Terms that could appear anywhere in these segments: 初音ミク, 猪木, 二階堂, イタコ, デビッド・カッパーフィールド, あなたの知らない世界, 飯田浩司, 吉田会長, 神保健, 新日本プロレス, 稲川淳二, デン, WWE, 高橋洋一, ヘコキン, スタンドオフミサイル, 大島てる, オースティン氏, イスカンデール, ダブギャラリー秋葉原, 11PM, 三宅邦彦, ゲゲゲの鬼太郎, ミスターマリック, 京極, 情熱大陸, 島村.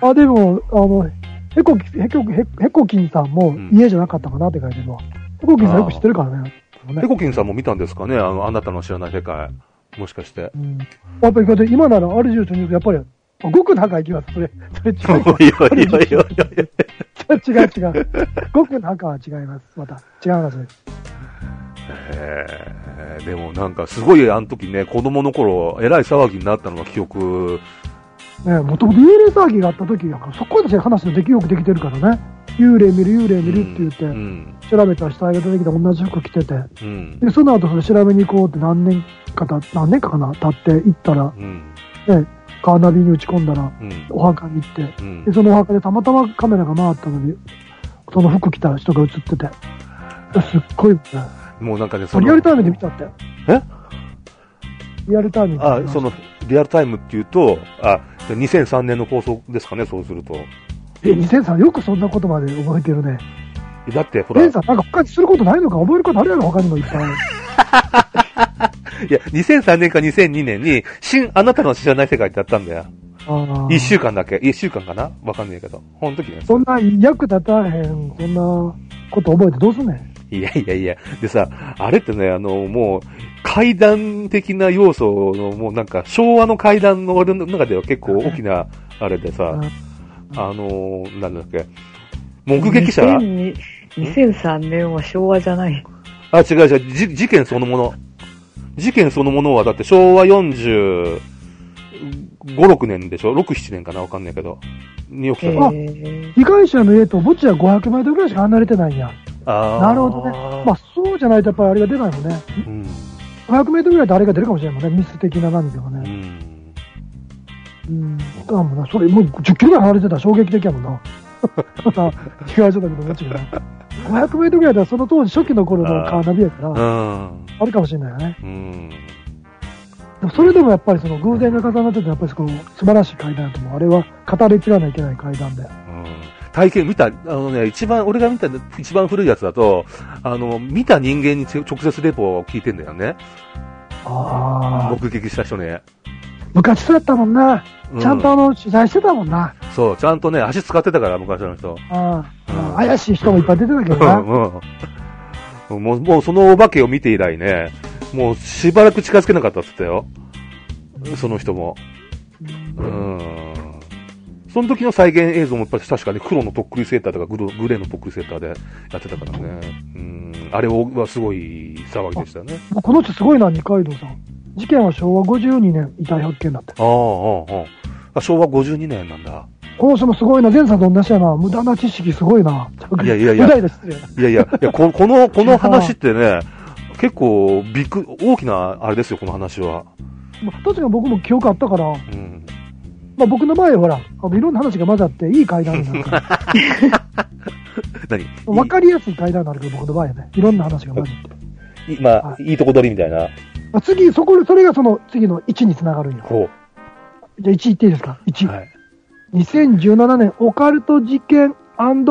あ、でも、ヘコキンさんも家じゃなかったかなって書いてるわ。ヘコキンさんよく知ってるからね。ヘコキンさんも見たんですかね、あなたの知らない世界。もしかして。うん、やっぱり今ならあるじゅうとに、やっぱり、ごく長い気がする。それ違う。ごく長は違います。また、違う話です。でもなんかすごいあの時ね、子供の頃、えらい騒ぎになったのが記憶。ね、もともと幽霊騒ぎがあった時だから、そこで話でよくできてるからね。幽霊見るって言って、調べたら死体が出てきて同じ服着てて、でその後それ調べに行こうって何年か経って行ったら、でカーナビに打ち込んだら、お墓に行って、でそのお墓でたまたまカメラが回ったのにその服着た人が映ってて、すっごい、ね、もうなんかね、そのリアルタイムで見ちゃったよ。リアルタイムで、そのリアルタイムっていうと、2003年の放送ですかね、そうすると。2003、よくそんなことまで覚えてるね。だってほら、2003なんか他にすることないのか、覚えることあるやろ、他にもいっぱい。いや、2003年か2002年に新あなたの知らない世界ってやったんだよ。1週間だけ、1週間かな、わかんないけど、ほんときね。そんな役立たへん、そんなこと覚えてどうすんねん。いや。でさ、あれってね、もう怪談的な要素の、もうなんか昭和の怪談の俺の中では結構大きなあれでさ。なんだっけ、目撃者が2003年は昭和じゃない。違う、事件そのものはだって昭和45、6年でしょ、6、7年かな、わかんないけどに起きたの。被害者の家と墓地は500メートルぐらいしか離れてないんや。なるほどね。まあそうじゃないとやっぱりあれが出ないもんね、500メートルぐらいであれが出るかもしれないもんね、ミス的な何でもね。だもんな、それもう10キロぐらい離れてたら衝撃的やもんな。また被害者だけどもちろん500メートルぐらいだ、その当時初期の頃のカーナビやから あるかもしれないよね。でもそれでもやっぱりその偶然が重なってて、やっぱりそこ素晴らしい階段だと思う。あれは語りきらないといけない階段で、体験見た、俺が見た一番古いやつだと、見た人間に直接レポを聞いてんだよね。目撃した人ね。昔そうやったもんな。ちゃんと取材してたもんな。そう、ちゃんとね、足使ってたから、昔の人。怪しい人もいっぱい出てたけどな。もうそのお化けを見て以来ね、もうしばらく近づけなかったって言ったよ。その人も。その時の再現映像もやっぱり確かに黒のとっくりセーターとかグレーのとっくりセーターでやってたからね。あれはすごい騒ぎでしたよね。この人すごいな、二階堂さん。事件は昭和52年遺体発見だって。昭和52年なんだ。この人もすごいな、前作と同じやな。無駄な知識すごいな。いや、この話ってね、結構大きなあれですよ、この話は。確かに僕も記憶あったから、僕の場合はほら、いろんな話が混ざっていい階段になるから分かりやすい階段になるけど、僕の場合はね、いろんな話が混ざっていいとこ取りみたいな。次、それがその次の1につながるんよ。じゃあ1いっていいですか。1、はい、2017年オカルト事件&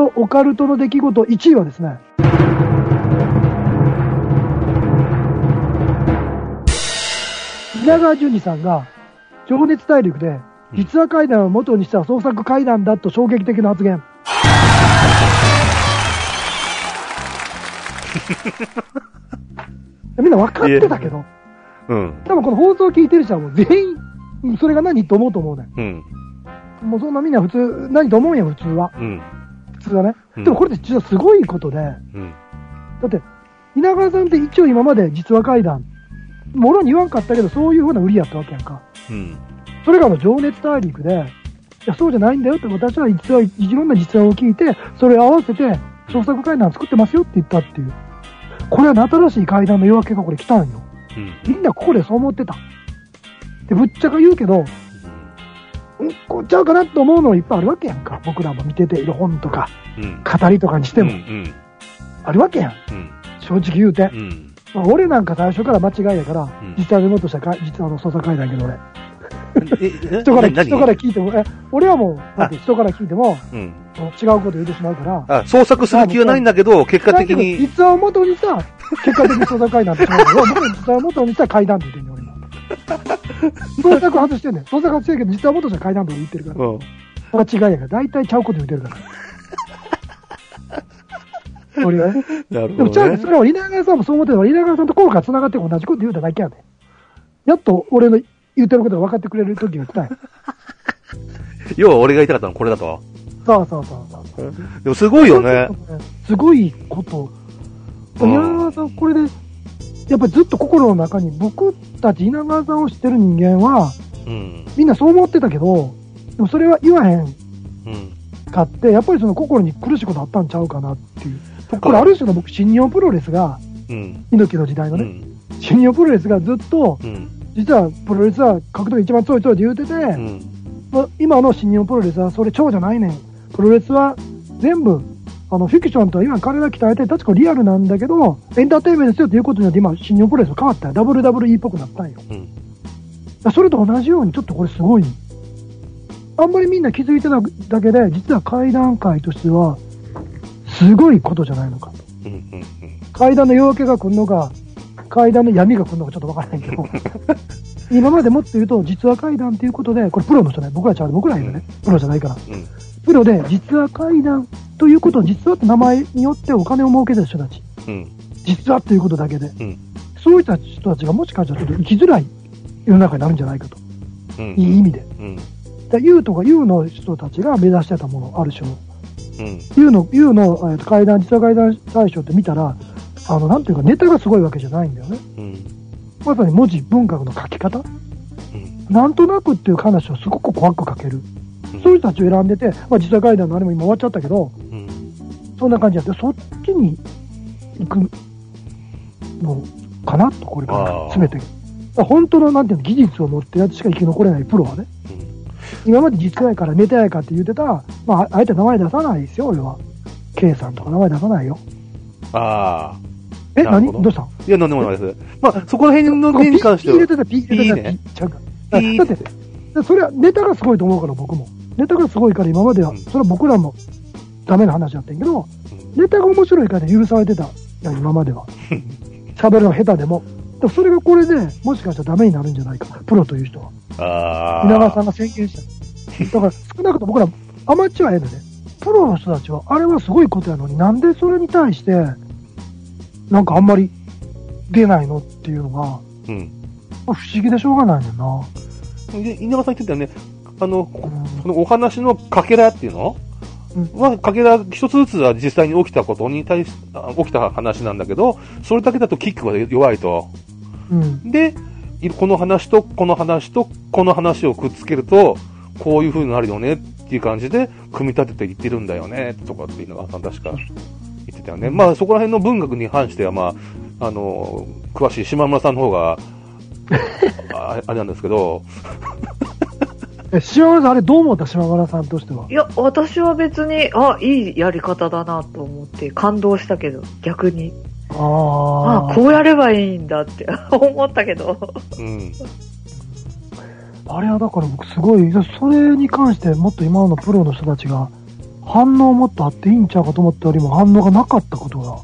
オカルトの出来事。1位はですね、稲川淳二さんが情熱大陸で実話怪談を元にした創作怪談だと衝撃的な発言。みんな分かってたけど、多分この放送を聞いてる人はもう全員それが何と思うと思うね、もうそんなみんな普通何と思うんや、普通はね、でもこれって実はすごいことで、だって稲川さんって一応今まで実話怪談もろに言わんかったけど、そういう風な売りやったわけやんか、それが情熱大陸で、いやそうじゃないんだよって、私は実はいろんな実話を聞いてそれを合わせて創作怪談作ってますよって言ったっていう、これは新しい怪談の夜明けがこれ来たんよ。みんなここでそう思ってた。でぶっちゃか言うけど、こっちゃうかなと思うのもいっぱいあるわけやんか。僕らも見てている本とか、語りとかにしても、あるわけやん、正直言うて、俺なんか最初から間違いやから、実際のもとした実は捜査会だけど俺人から聞いても、俺はもうだって人から聞いても、違うこと言ってしまうから、創作する気はないんだけど、結果的に実話を元にさ、結果的に創作怪談ってしまうけど、僕は実話を元にさ怪談って言ってんね、俺も創作外してんねん。創作外してるけど、実は元じゃ階段とか言ってるから。うん。それは違いやから。大体ちゃうこと言ってるから。俺はね。なるほど、ね。でもちゃう、それは稲川さんもそう思ってたから、稲川さんと効果が繋がって同じこと言うただけやねん。やっと俺の言ってることが分かってくれる時が来たんや。要は俺が言いたかったのはこれだと。そうそうそう。でもすごいよね。すごいこと。稲川さん、これで、やっぱりずっと心の中に僕たち稲川さんを知ってる人間は、うん、みんなそう思ってたけど、でもそれは言わへんかって、やっぱりその心に苦しいことあったんちゃうかなっていう。これある種の僕、新日本プロレスが、猪木の時代のね、うん、新日本プロレスがずっと、うん、実はプロレスは格闘技一番強い人って言うてて、うんまあ、今の新日本プロレスはそれ超じゃないねん。プロレスは全部、フィクションとは今彼が鍛えて確かリアルなんだけどエンターテインメントですよということによって今新日本プロレスが変わったよ。 WWE っぽくなったんよ、うん、それと同じようにちょっとこれすごいあんまりみんな気づいてただけで実は怪談界としてはすごいことじゃないのかと、うんうんうん、怪談の夜明けが来るのか怪談の闇が来るのかちょっとわからないけど今までもっと言うと実は怪談ということでこれプロの人ね僕らちゃう僕らいるね、うん、プロじゃないから、うん、プロで実は怪談ということを実はって名前によってお金を儲けてる人たち、うん、実はということだけで、うん、そういった人たちがもしかしたらちょっと生きづらい世の中になるんじゃないかと、うん、いい意味で、うん、だ U とか U の人たちが目指してたものある種の、うん、U の、怪談実は怪談大賞って見たらなんていうかネタがすごいわけじゃないんだよね、うん、まさに文字文学の書き方、うん、なんとなくっていう話をすごく怖く書けるそういう人たちを選んでて、まあ、実はガイダーのあれも今終わっちゃったけど、うん、そんな感じやってそっちに行くのかなとこれから詰めて本当のなんていうの技術を持ってやつしか生き残れないプロはね、うん、今まで実害からネタやかって言ってた、まあ、あえて名前出さないですよ俺は K さんとか名前出さないよああ。え何どうしたんいや何でもないですまあそこら辺の件に関しては P入れてた P ちゃうからだってそれはネタがすごいと思うから僕もネタがすごいから今までは、うん、それは僕らもダメな話だったんやけど、うん、ネタが面白いから許されてた今までは喋るの下手でもそれがこれでもしかしたらダメになるんじゃないかプロという人は稲川さんが宣言しただから少なくとも僕らアマチュアやでねプロの人たちはあれはすごいことやのになんでそれに対してなんかあんまり出ないのっていうのが、うん、不思議でしょうがないねんなで稲川さん言ってたよねこのお話のかけらっていうのは、うん、かけら一つずつは実際に起きたことに対し起きた話なんだけどそれだけだとキックが弱いと、うん、でこの話とこの話とこの話をくっつけるとこういう風になるよねっていう感じで組み立てていってるんだよねとかっていうのが確か言ってたよねまあそこら辺の文学に関してはまあ詳しい島村さんの方があれなんですけど島村さんあれどう思った島村さんとしてはいや私は別にあいいやり方だなと思って感動したけど逆にあこうやればいいんだって思ったけど、うん、あれはだから僕すごいそれに関してもっと今のプロの人たちが反応もっとあっていいんちゃうかと思ったよりも反応がなかったことが、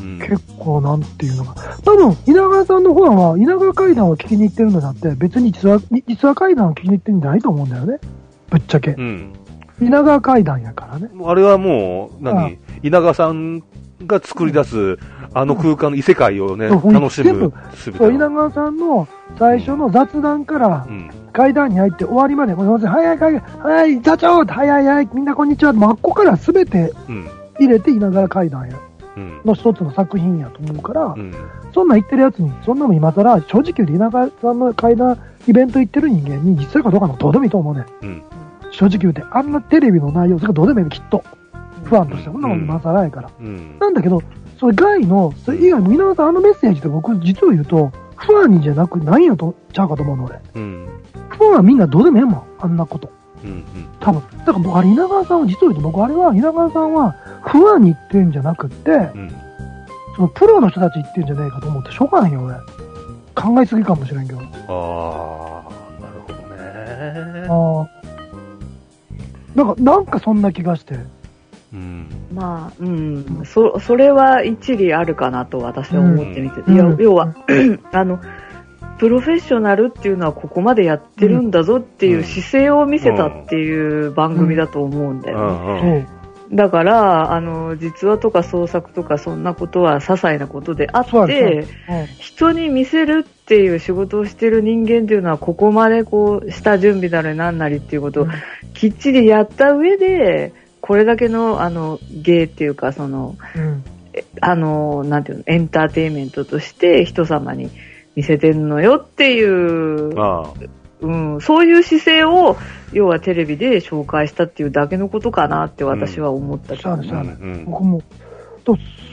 うん、結構なんていうのが多分稲川さんの方は稲川怪談を聞きに行ってるのだって別に実は怪談を聞きに行ってるんじゃないと思うんだよねぶっちゃけ、うん、稲川怪談やからねあれはもう何稲川さんが作り出すあの空間の異世界をね、うん、楽しむそう稲川さんの最初の雑談から、うん、怪談に入って終わりまではい座長はいみんなこんにちは真っ向から全て入れて稲川怪談やの一つの作品やと思うから、うん、そんなん言ってるやつにそんなも今更正直言う稲川さんの怪談イベント行ってる人間に実際かどうかのどうでもいいと思うね、うん、正直言うてあんなテレビの内容それがどうでもいいきっとファンとしてそんなもん今更やから、うん、なんだけどそれ外のそれ以外の稲川さんのメッセージって僕実を言うとファンじゃなくないんやとちゃうかと思うの俺、うん、ファンはみんなどうでもいいもんあんなこと、うんうん、多分だから僕あれ稲川さんは実を言うと僕あれは稲川さんは不安に言ってんじゃなくって、うん、そのプロの人たち言ってんじゃないかと思ってしょうがないよ俺考えすぎかもしれんけどああなるほどねああなんかそんな気がして、うん、まあうんそれは一理あるかなと私は思ってみて、うん、いや、うん、要はあのプロフェッショナルっていうのはここまでやってるんだぞっていう姿勢を見せたっていう番組だと思うんだよね。だから実話とか創作とかそんなことは些細なことであって、人に見せるっていう仕事をしてる人間っていうのはここまでこう下準備だろうなんなりっていうことをきっちりやった上でこれだけの芸っていうかその、なんていうのエンターテインメントとして人様に見せてんのよっていう。そういう姿勢を要はテレビで紹介したっていうだけのことかなって私は思ったけどね。僕も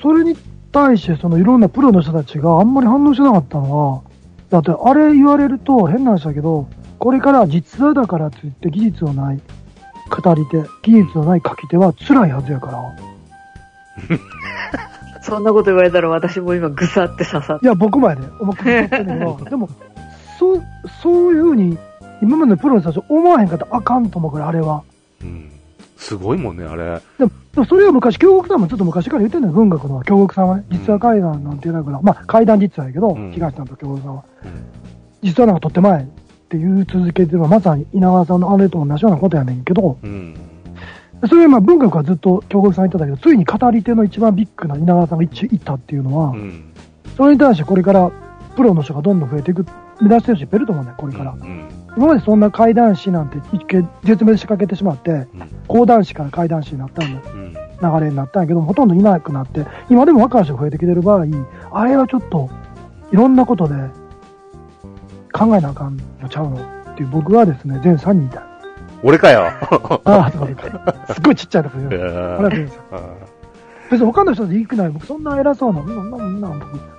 それに対してそのいろんなプロの人たちがあんまり反応しなかったのは、だってあれ言われると変な話だけど、これから実話だからといって技術のない語り手、技術のない書き手は辛いはずやからそんなこと言われたら私も今ぐさって刺さって、いや僕もやね、僕も言ってるけどでもそういう風に今までのプロの人たち思わへんかったらあかんと思うから、あれは、すごいもんねあれ。でもそれを昔京極さんもちょっと昔から言ってんだよ、文学の京極さんはね、実話怪談なんて言うから、まあ怪談実話やけど、東さんと京極さんは、実話なんかとって前っていう続けてはまさに稲川さんのあれと同じようなことやねんけど、それはまあ文学はずっと京極さん言ってたけど、ついに語り手の一番ビッグな稲川さんが一応言ったっていうのは、それに対してこれからプロの人がどんどん増えていく目指してる人いると思うんだよこれから、今までそんな怪談師なんて絶滅しかけてしまって、講談師から怪談師になったんだ、流れになったんやけど、ほとんどいなくなって、今でも若い人が増えてきてる場合、あれはちょっといろんなことで考えなあかんのちゃうのっていう、僕はですね全3人いた。俺かよああそうか、すっごいちっちゃいのこれは全3、別に他の人でいいくない、僕そんな偉そうな、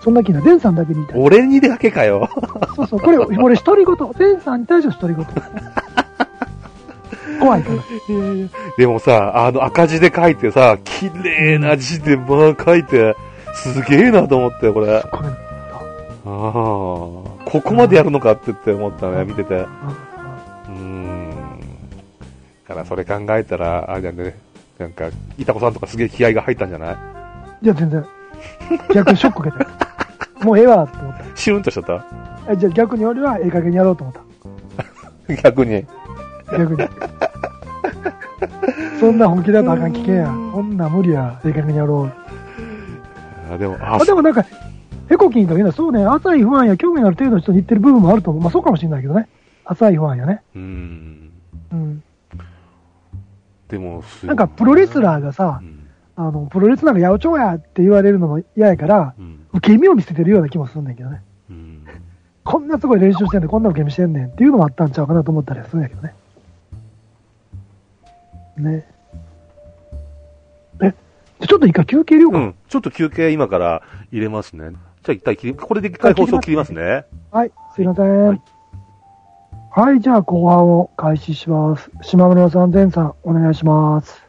そんな気ない、デンさんだけにいたい。俺にだけかよ。そうそう、これ俺独り言、デンさんに対して独り言。怖いから。でもさ、赤字で書いてさ、綺麗な字で書いて、すげえなと思ってこれ。ここまでやるのかって思ったね、見てて。だからそれ考えたらあれだね。なんかイタコさんとかすげえ気合が入ったんじゃない？いや全然逆にショック受けたもうええわと思った、シュンとしちゃった。じゃあ逆に俺はええ加減にやろうと思った逆にそんな本気だとあかん、危険や、そんな無理や、ええ加減にやろう。でもなんかエコキンとか言うのはそうね、浅い不安や興味のある程度の人に言ってる部分もあると思う。まあそうかもしれないけどね、浅い不安やね。でもなんかプロレスラーがさ、プロレスラーが八百長やって言われるのも嫌やから、受け身を見せてるような気もするんだけどね、こんなすごい練習してんねん、こんな受け身してんねんっていうのもあったんちゃうかなと思ったりするんやけどね。ちょっと一回休憩了解、ちょっと休憩今から入れますね。じゃあ一回これで一回放送切りますね。はい、すいません。はい、じゃあ後半を開始します。島村さん、デンさん、お願いします。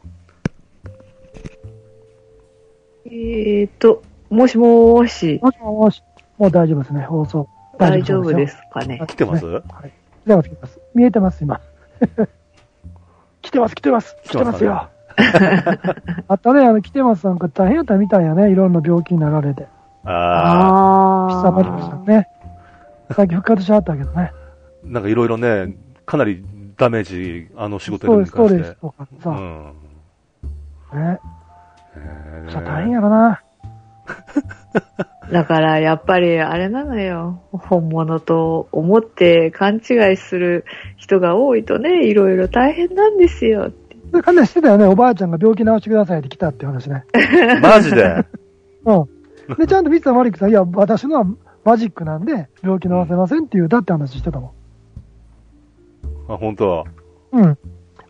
もしもーし。もしもーし。もう大丈夫ですね、放送。大丈夫ですかね。来てます？はい。来てます、来てます。見えてます、今。来てます、来てます。来てますよ。あとね、来てますなんか大変やったみたいやね、いろんな病気になられて。久まりましたね。最近復活しはったけどね。なんかいろいろね、かなりダメージ、仕事に関して。そうです、とかさ。そりゃ大変やろな。だからやっぱりあれなのよ。本物と思って勘違いする人が多いとね、いろいろ大変なんですよって。なんかね、してたよね、おばあちゃんが病気治してくださいって来たって話ね。マジでで、ちゃんとミスターマリックさん、いや、私のは、マジックなんで病気治せませんっていうだって話してたもん。あ、本当は。あ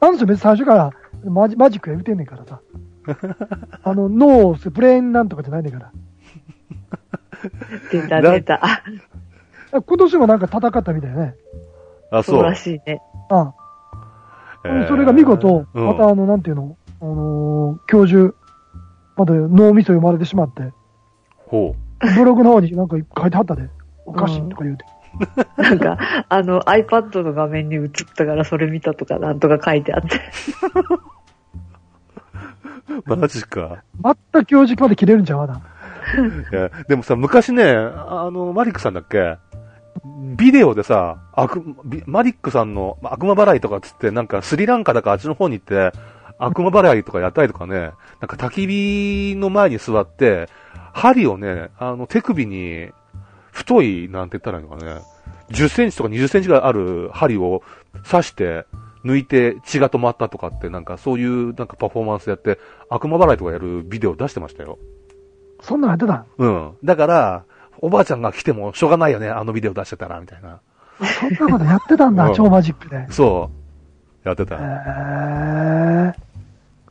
の人別に最初からマジックや言うてんねんからさ。脳をブレーンなんとかじゃないねんから。出た。今年もなんか戦ったみたいね。あ、そう。そうらしいね。それが見事、またなんていうの、教授、まだ脳みそ読まれてしまって。ほう。ブログの方になんか書いてあったで、おかしいとか言うて。なんか、iPad の画面に映ったからそれ見たとかなんとか書いてあって。マジか。全く教授まで切れるんちゃうまだ。いや、でもさ、昔ね、マリックさんだっけビデオでさ、マリックさんの悪魔払いとかつって、なんかスリランカだかあっちの方に行って、悪魔払いとかやったりとかね、なんか焚き火の前に座って、針をね、手首に、太い、なんて言ったらいいのかね、10センチとか20センチぐらいある針を刺して、抜いて血が止まったとかって、なんかそういうなんかパフォーマンスやって、悪魔払いとかやるビデオ出してましたよ。そんなのやってた？うん。だから、おばあちゃんが来てもしょうがないよね、あのビデオ出してたら、みたいな。そんなことやってたんだ、うん、超マジックで。そう。やってた。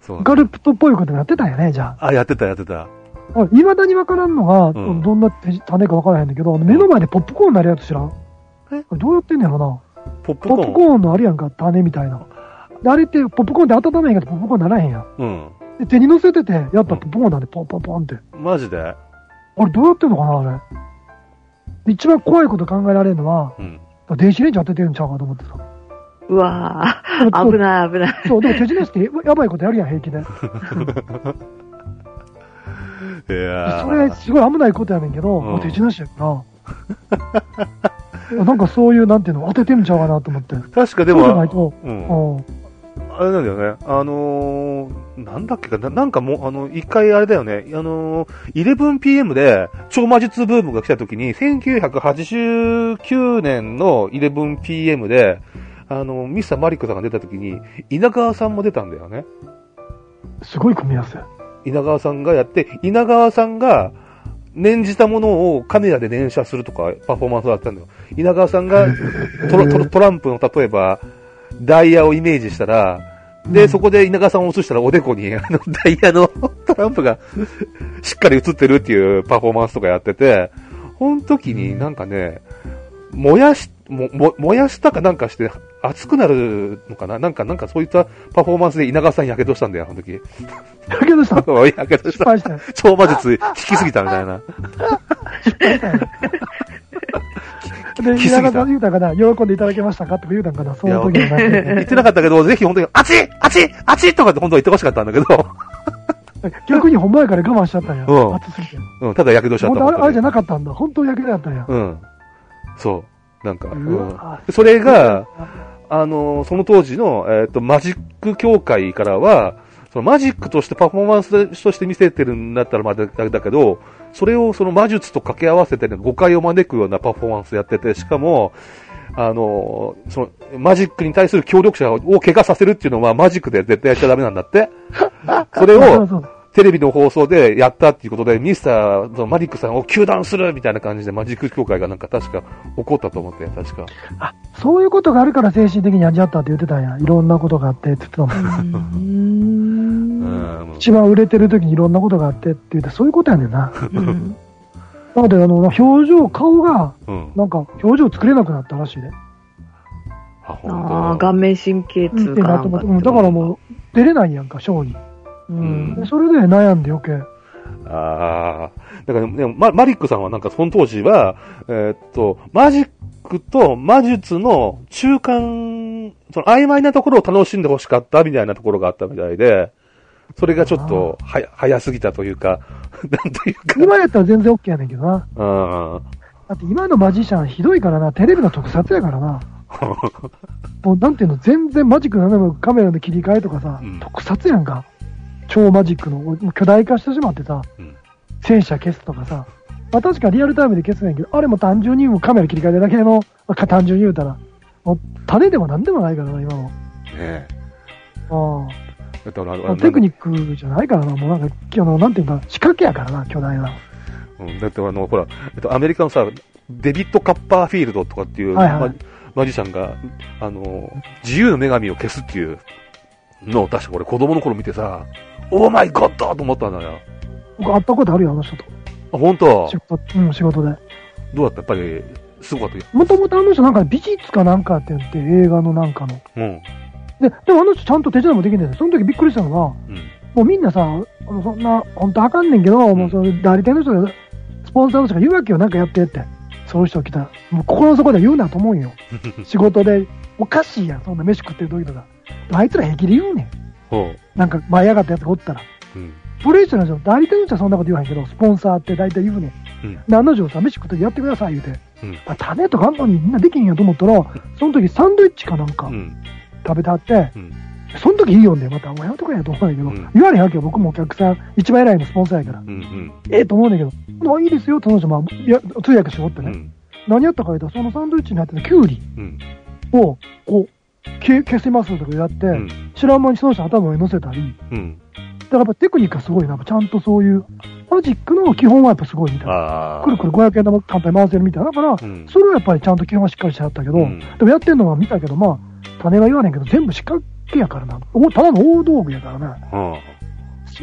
そう、ね、ガルプトっぽいこともやってたよね、じゃあ。あ、やってた。いまだにわからんのが、うん、どんな種かわからへんだけど、目の前でポップコーンになるやつ知らん？え？どうやってんねやろな。ポップコーンのあるやんか、種みたいな。あれって、ポップコーンって温めへんからポップコーンならへんやん。うん。で、手に乗せてて、やっぱポップコーンなんで、ポンポンポンって。マジで？あれどうやってんのかな、あれ。一番怖いこと考えられるのは、うん、電子レンジ当ててるんちゃうかと思ってさ。うわぁ、危ない。そう、でも手品してやばいことやるやん、平気で。いやそれすごい危ないことやねんけど、うん、手品してるな。なんかそういうなんていうの当ててんちゃうかなと思って。確かでもそうじゃないと、うん、あれなんだよね。なんだっけかなんかもう一回あれだよね。11PM で超魔術ブームが来た時に1989年の 11PM でミスターマリックさんが出た時に稲川さんも出たんだよね。すごい組み合わせ。稲川さんがやって、稲川さんが念じたものをカメラで連写するとかパフォーマンスだったんだよ。稲川さんがトランプの例えばダイヤをイメージしたら、で、そこで稲川さんを映したらおでこにダイヤのトランプがしっかり映ってるっていうパフォーマンスとかやってて、この時になんかね、燃やしたかなんかして熱くなるのかな、なんかそういったパフォーマンスで稲川さんやけどしたんだよ、あの時。やけどした。超魔術弾きすぎたみたいな。失敗したよね。で、稲川さん言うたかな、喜んでいただけましたかとか言うたんかな、その時に、ね。言ってなかったけど、ぜひ本当に、熱いとかって本当は言ってほしかったんだけど。逆にほんまやから我慢しちゃったんや。うん、熱すぎて。うん、ただやけどしちゃった。あれじゃなかったんだ。本当にやけどやったんや。うん。そう。なんか、うん、それが、その当時の、マジック協会からは、そのマジックとしてパフォーマンスとして見せてるんだったらまだだけど、それをその魔術と掛け合わせて、ね、誤解を招くようなパフォーマンスやってて、しかも、そのマジックに対する協力者を怪我させるっていうのはマジックで絶対やっちゃダメなんだって。それを、テレビの放送でやったっていうことで、ミスターマリックさんを糾弾するみたいな感じでマジック協会がなんか確か起こったと思って、確か。あ、そういうことがあるから精神的にやんじゃったって言ってたんや。いろんなことがあってって言ってたもん。一番売れてる時にいろんなことがあってって言って、そういうことやねんな。なので、表情、顔が、なんか表情作れなくなったらしいで。あ、ほんと。あ、顔面神経痛かなと思って。だからもう、出れないやんか、ショーに。うん、それで悩んで余計。ああ。だからね、マリックさんはなんかその当時は、マジックと魔術の中間、その曖昧なところを楽しんでほしかったみたいなところがあったみたいで、それがちょっと早すぎたというか、なんというか。今やったら全然 OK やねんけどな。うん。だって今のマジシャンひどいからな、テレビの特撮やからな。もうなんていうの、全然マジックのカメラの切り替えとかさ、うん、特撮やんか。超マジックの巨大化してしまってさ、うん、戦車消すとかさ、まあ、確かリアルタイムで消すねんけど、あれも単純にもカメラ切り替えただけの、単純に言うたらもう種でもなんでもないからな今の。ねえ。ああ。テクニックじゃないからな、もうなんかなんていうか仕掛けやからな、巨大な。うん、だってほら、アメリカのさ、デビッド・カッパーフィールドとかっていう、はいはい、マジシャンが自由の女神を消すっていうのを確か俺子供の頃見てさ。オーマイゴッドと思ったんだよ。僕会ったことあるよ、あの人と。あ、本当。仕事で。どうだった？やっぱりすごかった。もともとあの人なんか美術かなんかって言って映画のなんかの。うん。でもあの人ちゃんと手伝いもできないんだよ。その時びっくりしたのが、うん、もうみんなさ、そんな本当あかんねんけど、うん、もうその代理店の人がスポンサーの人が言うわけよ、なんかやってって。そういう人来たらもう心の底で言うなと思うよ。仕事でおかしいやん、そんな飯食ってる時とか。あいつら平気で言うねん。なんか舞い上がったやつがおったら、うん、プレイしてるんですよ。代理店の人はそんなこと言わへんけど、スポンサーって大体言うねん。何の上さ、飯食ってやってください言うて、うん、食べとかあんのにみんなできんやと思ったら、その時サンドイッチかなんか食べたって、うん、その時いいよんで、またおやめとかやと思うんだけど、うん、言われへんわけよ、僕もお客さん一番偉いのスポンサーやから、うんうん、と思うんだけど、まあ、いいですよってその人、まあ、や通訳しよってね、うん、何やったか言ったら、そのサンドイッチに入ってたキュウリをこう消せますとかやって、うん、知らん間にその人頭に乗せたり、うん、だからやっぱテクニックがすごいな、ちゃんとそういうマジックの基本はやっぱすごいみたいな、くるくる500円玉単体回せるみたいな、だから、うん、それはやっぱりちゃんと基本はしっかりしてあったけど、うん、でもやってるのは見たけど、まあ種は言わねんけど全部仕掛けやからな、ただの大道具やからね、そ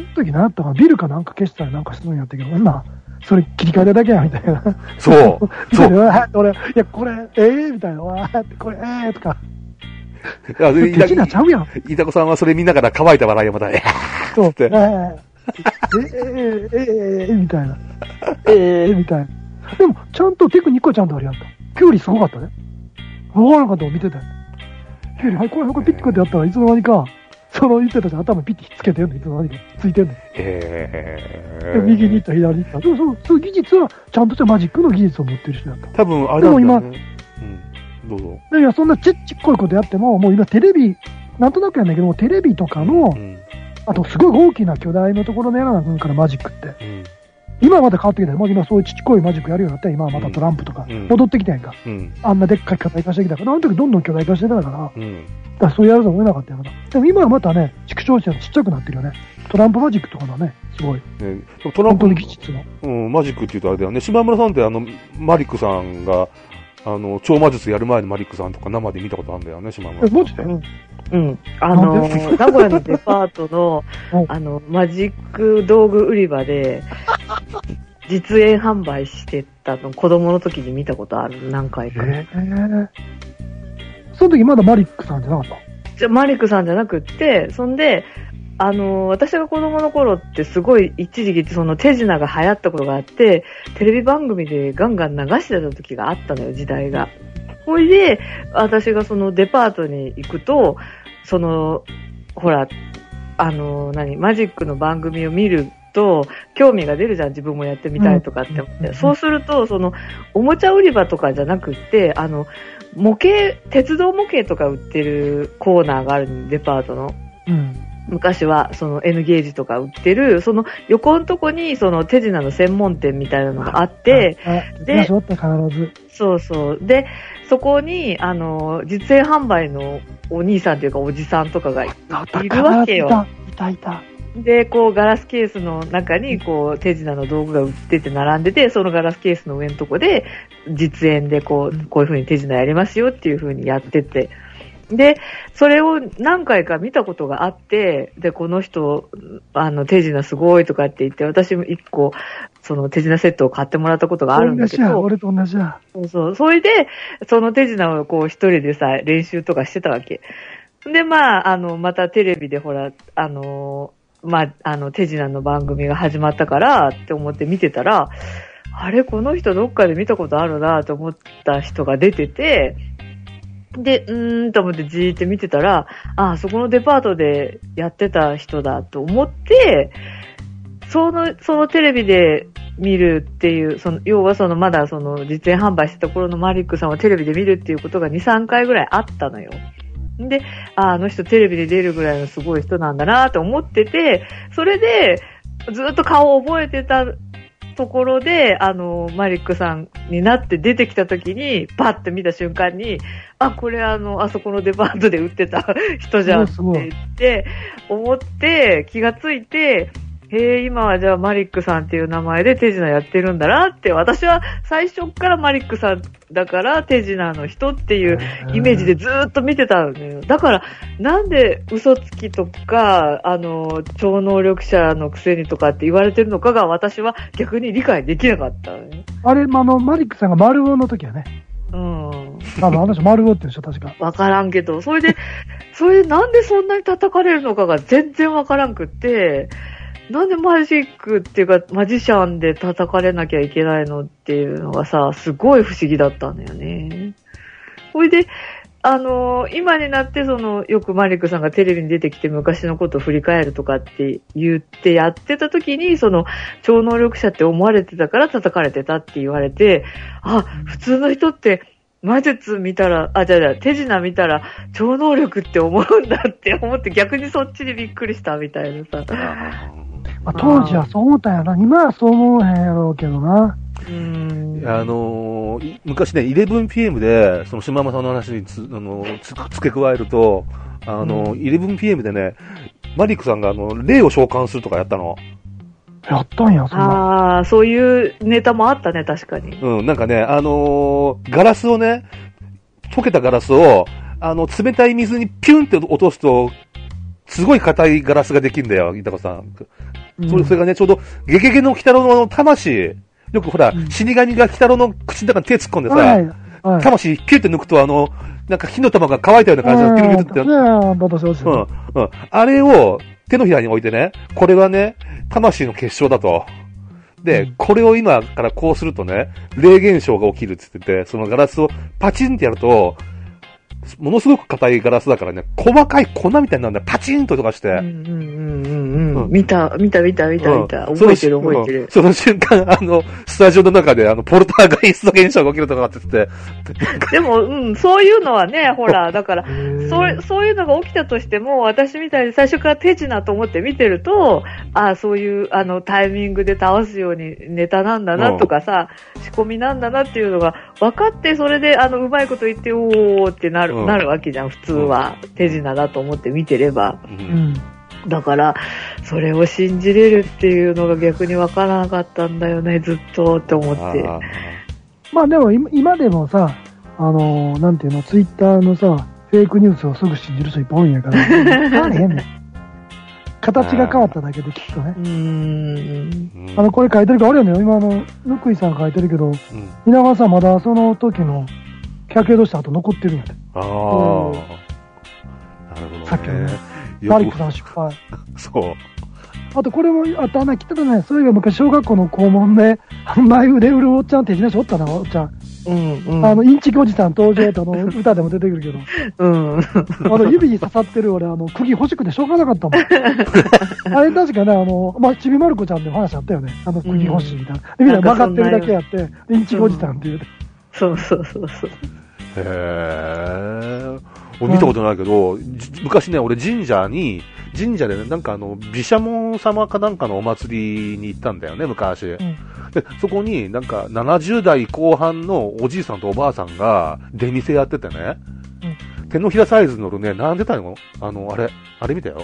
の時何やったかビルかなんか消したりなんかするんやったけど、女それ切り替えただけやみたいな、そうそう俺いやこれみたいな、わーってこれとか。手品ちゃうやん。飯田子さんはそれ見ながら乾いた笑いをまたそうってみたいなみたいな。でもちゃんとテクニックはちゃんとありやった。キュウリすごかったね。分からなかったの見てた。キュウリはいこれこれピッてこうやってやったらいつの間にかその言ってたじゃん、頭ピッてつけてんのいつの間にかついてんの。右に行った左に行った。でもその技術はちゃんとしたマジックの技術を持ってる人だった。多分あれなんだよね。どうぞ。いやそんなちっこいことやってももう今テレビなんとなくやんだけども、テレビとかの、うん、あとすごい大きな巨大のところのやらなくんからマジックって、うん、今はまた変わってきたよ。もう今そういうちっこいマジックやるようになったら今はまたトランプとか戻ってきたやんか、うん、あんなでっかい巨大化してきたからあの時どんどん巨大化してたから、うん、だからそうやると思えなかったよな。でも今はまたね縮小してちっちゃくなってるよね。トランプマジックとかのねすごい、トランプの技術の、うん、マジックっていうとあれだよね。島村さんってあのマリックさんが超魔術やる前のマリックさんとか生で見たことあるんだよね、島村さん。マジで？うん。名古屋のデパートの、マジック道具売り場で、実演販売してたの、子供の時に見たことある、何回か。その時まだマリックさんじゃなかった？じゃ、マリックさんじゃなくって、そんで、私が子供の頃ってすごい一時期その手品が流行ったことがあってテレビ番組でガンガン流してた時があったのよ、時代が。ほいで私がそのデパートに行くとそのほらマジックの番組を見ると興味が出るじゃん、自分もやってみたいとかって思って、うん、そうするとそのおもちゃ売り場とかじゃなくって模型、鉄道模型とか売ってるコーナーがあるの、デパートの。うん昔はその N ゲージとか売ってるその横のとこにその手品の専門店みたいなのがあってで、そうそうでそこに実演販売のお兄さんというかおじさんとかがいるわけよ。いた。でこうガラスケースの中にこう手品の道具が売ってて並んでてそのガラスケースの上のとこで実演でこういう風に手品やりますよっていう風にやってて。で、それを何回か見たことがあって、で、この人、手品すごいとかって言って、私も一個、その手品セットを買ってもらったことがあるんだけど。俺と同じだ。そうそう。それで、その手品を一人でさ、練習とかしてたわけ。で、まあ、またテレビでほら、手品の番組が始まったから、って思って見てたら、あれ、この人どっかで見たことあるな、と思った人が出てて、で、と思ってじーって見てたら、あそこのデパートでやってた人だと思って、そのテレビで見るっていう、要はまだ実演販売してた頃のマリックさんをテレビで見るっていうことが2、3回ぐらいあったのよ。で、あの人テレビで出るぐらいのすごい人なんだなと思ってて、それで、ずっと顔を覚えてたところでマリックさんになって出てきた時にパッて見た瞬間にこれあそこのデパートで売ってた人じゃんって言って思って気がついて、へえ今はじゃあマリックさんっていう名前で手品やってるんだなって、私は最初からマリックさんだから手品の人っていうイメージでずーっと見てたのよ。だからなんで嘘つきとか超能力者のくせにとかって言われてるのかが私は逆に理解できなかったのよ。あれマリックさんが丸尾の時はね、あの人丸尾って言うでしょ確か。わからんけどそれでなんでそんなに叩かれるのかが全然わからんくって、なんでマジックっていうかマジシャンで叩かれなきゃいけないのっていうのがさ、すごい不思議だったんだよね。それで今になってそのよくマリックさんがテレビに出てきて昔のことを振り返るとかって言ってやってた時にその超能力者って思われてたから叩かれてたって言われて、あ、普通の人って魔術見たら、あ、じゃあ手品見たら超能力って思うんだって思って、逆にそっちにびっくりしたみたいなさ。まあ、当時はそう思ったんやな。今はそう思わへんやろうけどな。昔ね 11PM でその島山さんの話に付け加えると 11PM でねマリックさんが霊を召喚するとかやったの。やったんや、そんな。あ、そういうネタもあったね、確かに。うん、なんかね、ガラスをね、溶けたガラスを冷たい水にピュンって落とすとすごい硬いガラスができるんだよ、板子さん。それがね、ちょうどゲゲゲの鬼太郎の魂。よくほら、死神が鬼太郎の口の中に手突っ込んでさ、はい、魂キュッて抜くとなんか火の玉が乾いたような感じのピュッて。あれを手のひらに置いてね、これはね、魂の結晶だと。で、これを今からこうするとね、霊現象が起きるって言ってて、そのガラスをパチンってやると、ものすごく硬いガラスだからね、細かい粉みたいになるんだよ。パチンとかして。見た。覚えてる。その瞬間、スタジオの中で、ポルターガイスト現象が起きるとかって言って。でも、そういうのはね、ほら、だから、そういうのが起きたとしても、私みたいに最初から手品と思って見てると、あ、そういう、タイミングで倒すようにネタなんだなとかさ、仕込みなんだなっていうのが分かって、それで、うまいこと言って、おーってなるわけじゃん、普通は。手品だと思って見てれば。だからそれを信じれるっていうのが逆に分からなかったんだよね、ずっとって思って。まあでも今でもさ、なんていうの、ツイッターのさ、フェイクニュースをすぐ信じる人いっぱい多いんやから変ね、形が変わっただけできっとね。これ書いてるかあるよね、今福井さん書いてるけど、稲川さんまだその時のキャケドした後残ってるんやで。なるほどね。さっきのねマリックさん失敗。そう。あとこれもあったな、来てたね。そういえば昔小学校の校門で、前腕売るおっちゃんっていきなしおったな、おっちゃん。インチキおじさん登場と歌でも出てくるけど。指に刺さってる俺、釘欲しくてしょうがなかったもん。あれ確かね、ちびまる子ちゃんでも話あったよね。釘欲しいみたいな。みんな曲がってるだけやって、インチキおじさんって言うて。そう。へー。俺見たことないけど、昔ね、俺神社でね、なんか毘沙門様かなんかのお祭りに行ったんだよね、昔。で、そこになんか70代後半のおじいさんとおばあさんが出店やっててね、手のひらサイズのね、並んでたの、あれ見たよ。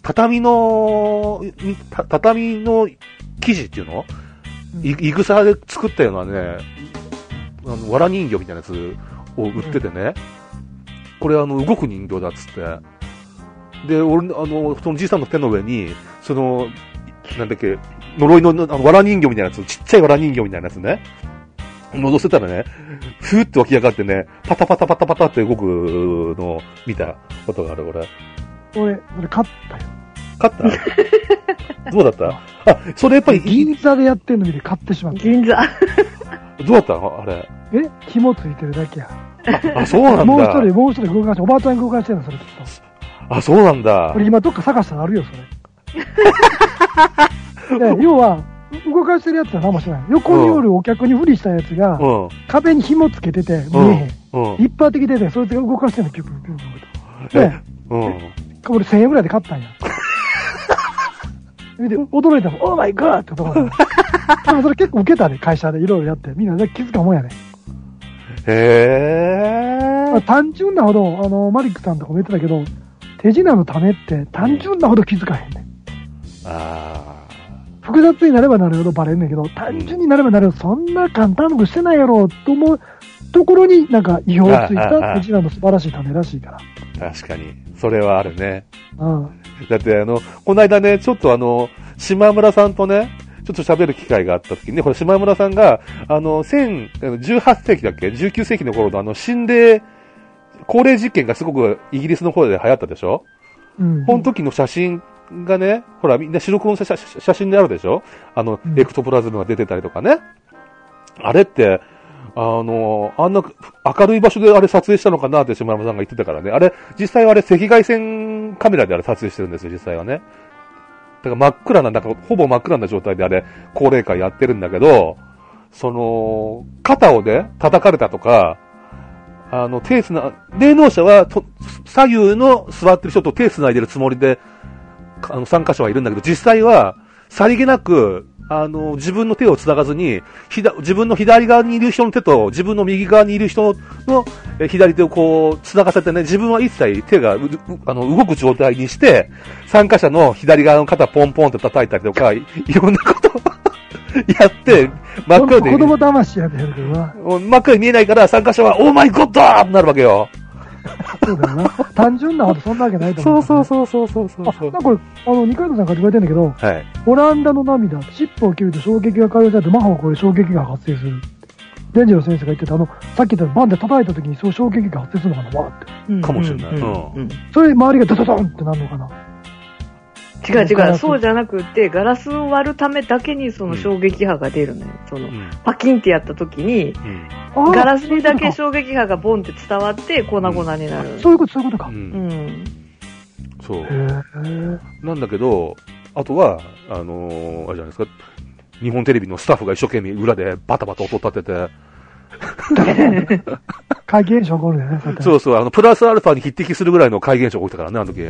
畳の生地っていうの、いぐさで作ったようなね、わら人形みたいなやつを売っててね、これ動く人形だっつって。で、俺、そのじいさんの手の上に、その、なんだっけ、呪いの、わら人形みたいなやつ、ちっちゃいわら人形みたいなやつね、戻せたらね、ふーって湧き上がってね、パタパタパタパタって動くのを見たことがある、俺、勝ったどうだった？あ、それやっぱり、銀座でやってるのに買ってしまった。銀座どうだったのあれ。紐ついてるだけや。あ、そうなんだ。もう一人動かして、おばあちゃんに動かしてるの、それきっと。あ、そうなんだ。これ今どっか探したのあるよ、それ。要は、動かしてるやつは何もしない。横におるお客に不利したやつが、壁に紐つけてて、見えへん。一般的でね、そいつが動かしてるの、ピュッピュッピュッピュッと。俺1000円ぐらいで買ったんや。で、驚いたもん、オーマイガーって言葉で。でもそれ結構受けたね、会社でいろいろやって。みんな気づかんもんやね。単純なほど、マリックさんとかも言ってたけど、手品のためって単純なほど気づかへんね。複雑になればなるほどバレんねんけど、単純になればなるほど、そんな簡単なことしてないやろと思うところに、なんか意表をついた手品の素晴らしい種らしいから。確かに。それはあるね。だってこの間ね、ちょっと島村さんとね、ちょっと喋る機会があった時にね、これ島村さんが、18世紀だっけ ?19 世紀の頃の心霊、高齢実験がすごくイギリスの方で流行ったでしょ？この時の写真がね、ほらみんな白黒の写真であるでしょ？エクトプラズムが出てたりとかね。あれって、あんな明るい場所であれ撮影したのかなって島山さんが言ってたからね。あれ、実際はあれ赤外線カメラであれ撮影してるんですよ、実際はね。だから真っ暗な、なんかほぼ真っ暗な状態であれ、高齢化やってるんだけど、その、肩をね、叩かれたとか、手つな、霊能者は左右の座ってる人と手つないでるつもりで、参加者はいるんだけど、実際は、さりげなく、自分の手を繋がずに、自分の左側にいる人の手と、自分の右側にいる人の左手をこう、繋がせてね、自分は一切手が、動く状態にして、参加者の左側の肩ポンポンって叩いたりとか、いろんなことをやって、真っ暗で。子供騙しやで、ね、真っ暗に見えないから、参加者は、オーマイゴッドーってなるわけよ。そうだな。単純なことそんなわけないと思う、ね。そう。なんかこれ、二階堂さんから言われてんだけど、はい、オランダの涙、尻尾を切ると衝撃が解放されて、魔法を超える衝撃が発生する。デンジェロ先生が言ってた、さっき言ったバンで叩いた時にそう衝撃が発生するのかな、わーって、うん。かもしれない。うん、それ周りがドドドンってなるのかな。違う、そうじゃなくて、ガラスを割るためだけにその衝撃波が出るのよ。パキンってやった時に、ガラスにだけ衝撃波がボンって伝わって粉々になる。そういうことか。うん。そう。なんだけど、あとは、あれじゃないですか、日本テレビのスタッフが一生懸命裏でバタバタ音立てて、怪現象起こるんだよね。そう、プラスアルファに匹敵するぐらいの怪現象起きたからね、あの時。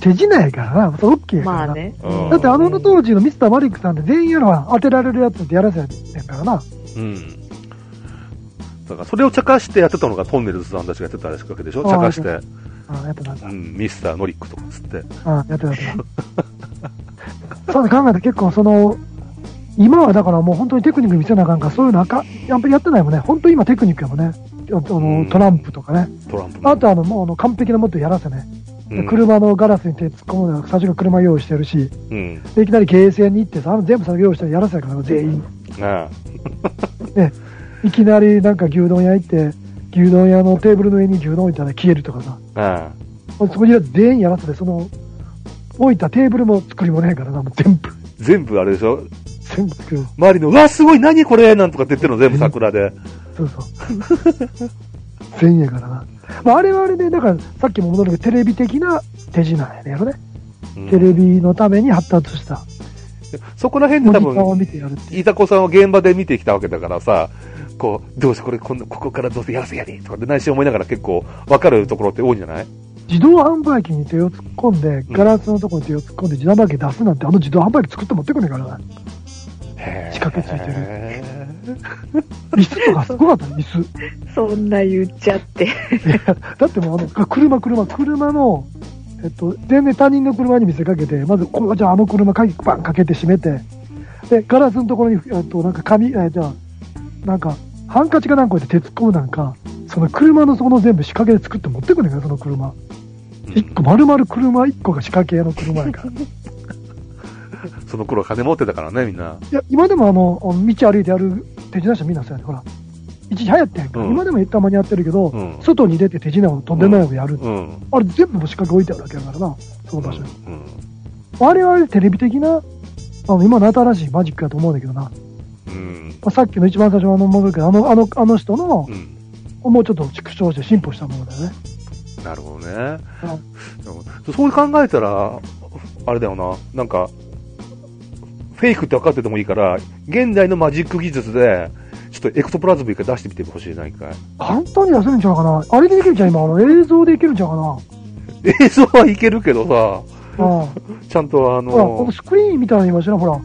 手品やからな、オッケーやからな。まあね。だって当時のミスターマリックさんって全員やるわ、当てられるやつってやらせやからな。うん。だからそれを茶化してやってたのがトンネルズさんたちがやってたらしいわけでしょ、茶化して。やってたんだ。うん、ミスターノリックとかつって。やってた。そう考えたら結構今はだからもう本当にテクニック見せなあかんから、そういうのやっぱりやってないもんね。本当に今テクニックやもんね。トランプとかね。トランプも。あともう完璧なもっとやらせね。うん、車のガラスに手突っ込むのは最初から車用意してるし、うん、でいきなり京成に行ってさ、全部作業してやらせやから全員。ね、いきなりなんか牛丼屋行って、牛丼屋のテーブルの上に牛丼置いたら消えるとかさ。そこに全員やらせて、置いたテーブルも作りもねえからな、もう全部。全部あれでしょ、全部作る。周りの、うわ、すごい、何これなんとかって言ってるの、全部桜で。そう。全員やからな。まあ、あれはあれで、だから、さっきも戻るけど、テレビ的な手品やろね、うん。テレビのために発達した。そこら辺で多分、いたこさんを現場で見てきたわけだからさ、こう、どうしてこれ、ここからどうせやらせやでとかで内心思いながら結構分かるところって多いんじゃない？自動販売機に手を突っ込んで、ガラスのところに手を突っ込んで、自動販売機出すなんて、自動販売機作って持ってくるからな。仕掛けついてる。椅子とかすごかったね、椅子。そんな言っちゃって。だってもう車の、全然他人の車に見せかけて、まず、じゃあ車鍵バンかけて閉めて、で、ガラスのところに、なんか紙、じゃあ、なんか、ハンカチかなんかで手突っ込むなんか、その車のそこの全部仕掛けで作って持ってくねんから、その車。丸々車一個が仕掛け屋の車やから。その頃金持ってたからね、みんな。いや、今でも道歩いてやる手品者みんなそうやね。ほら、一時流行ってんから、今でもたまにやってるけど、外に出て手品をとんでもないのやる、あれ全部も仕掛け置いてあるわけだからな、その場所に。あれはあれテレビ的な、今の新しいマジックだと思うんだけどな。さっきの一番最初の戻るけど、あの人の、もうちょっと縮小して進歩したものだよね。なるほどね。そう考えたら、あれだよな、なんか、フェイクって分かっててもいいから、現代のマジック技術で、ちょっとエクトプラズム一回出してみてほしいな、一回。簡単に出せるんちゃうかな。あれでいけるんちゃう、今。映像でいけるんちゃうかな。映像はいけるけどさ、ちゃんとほら、スクリーンみたいに今しな、ほら、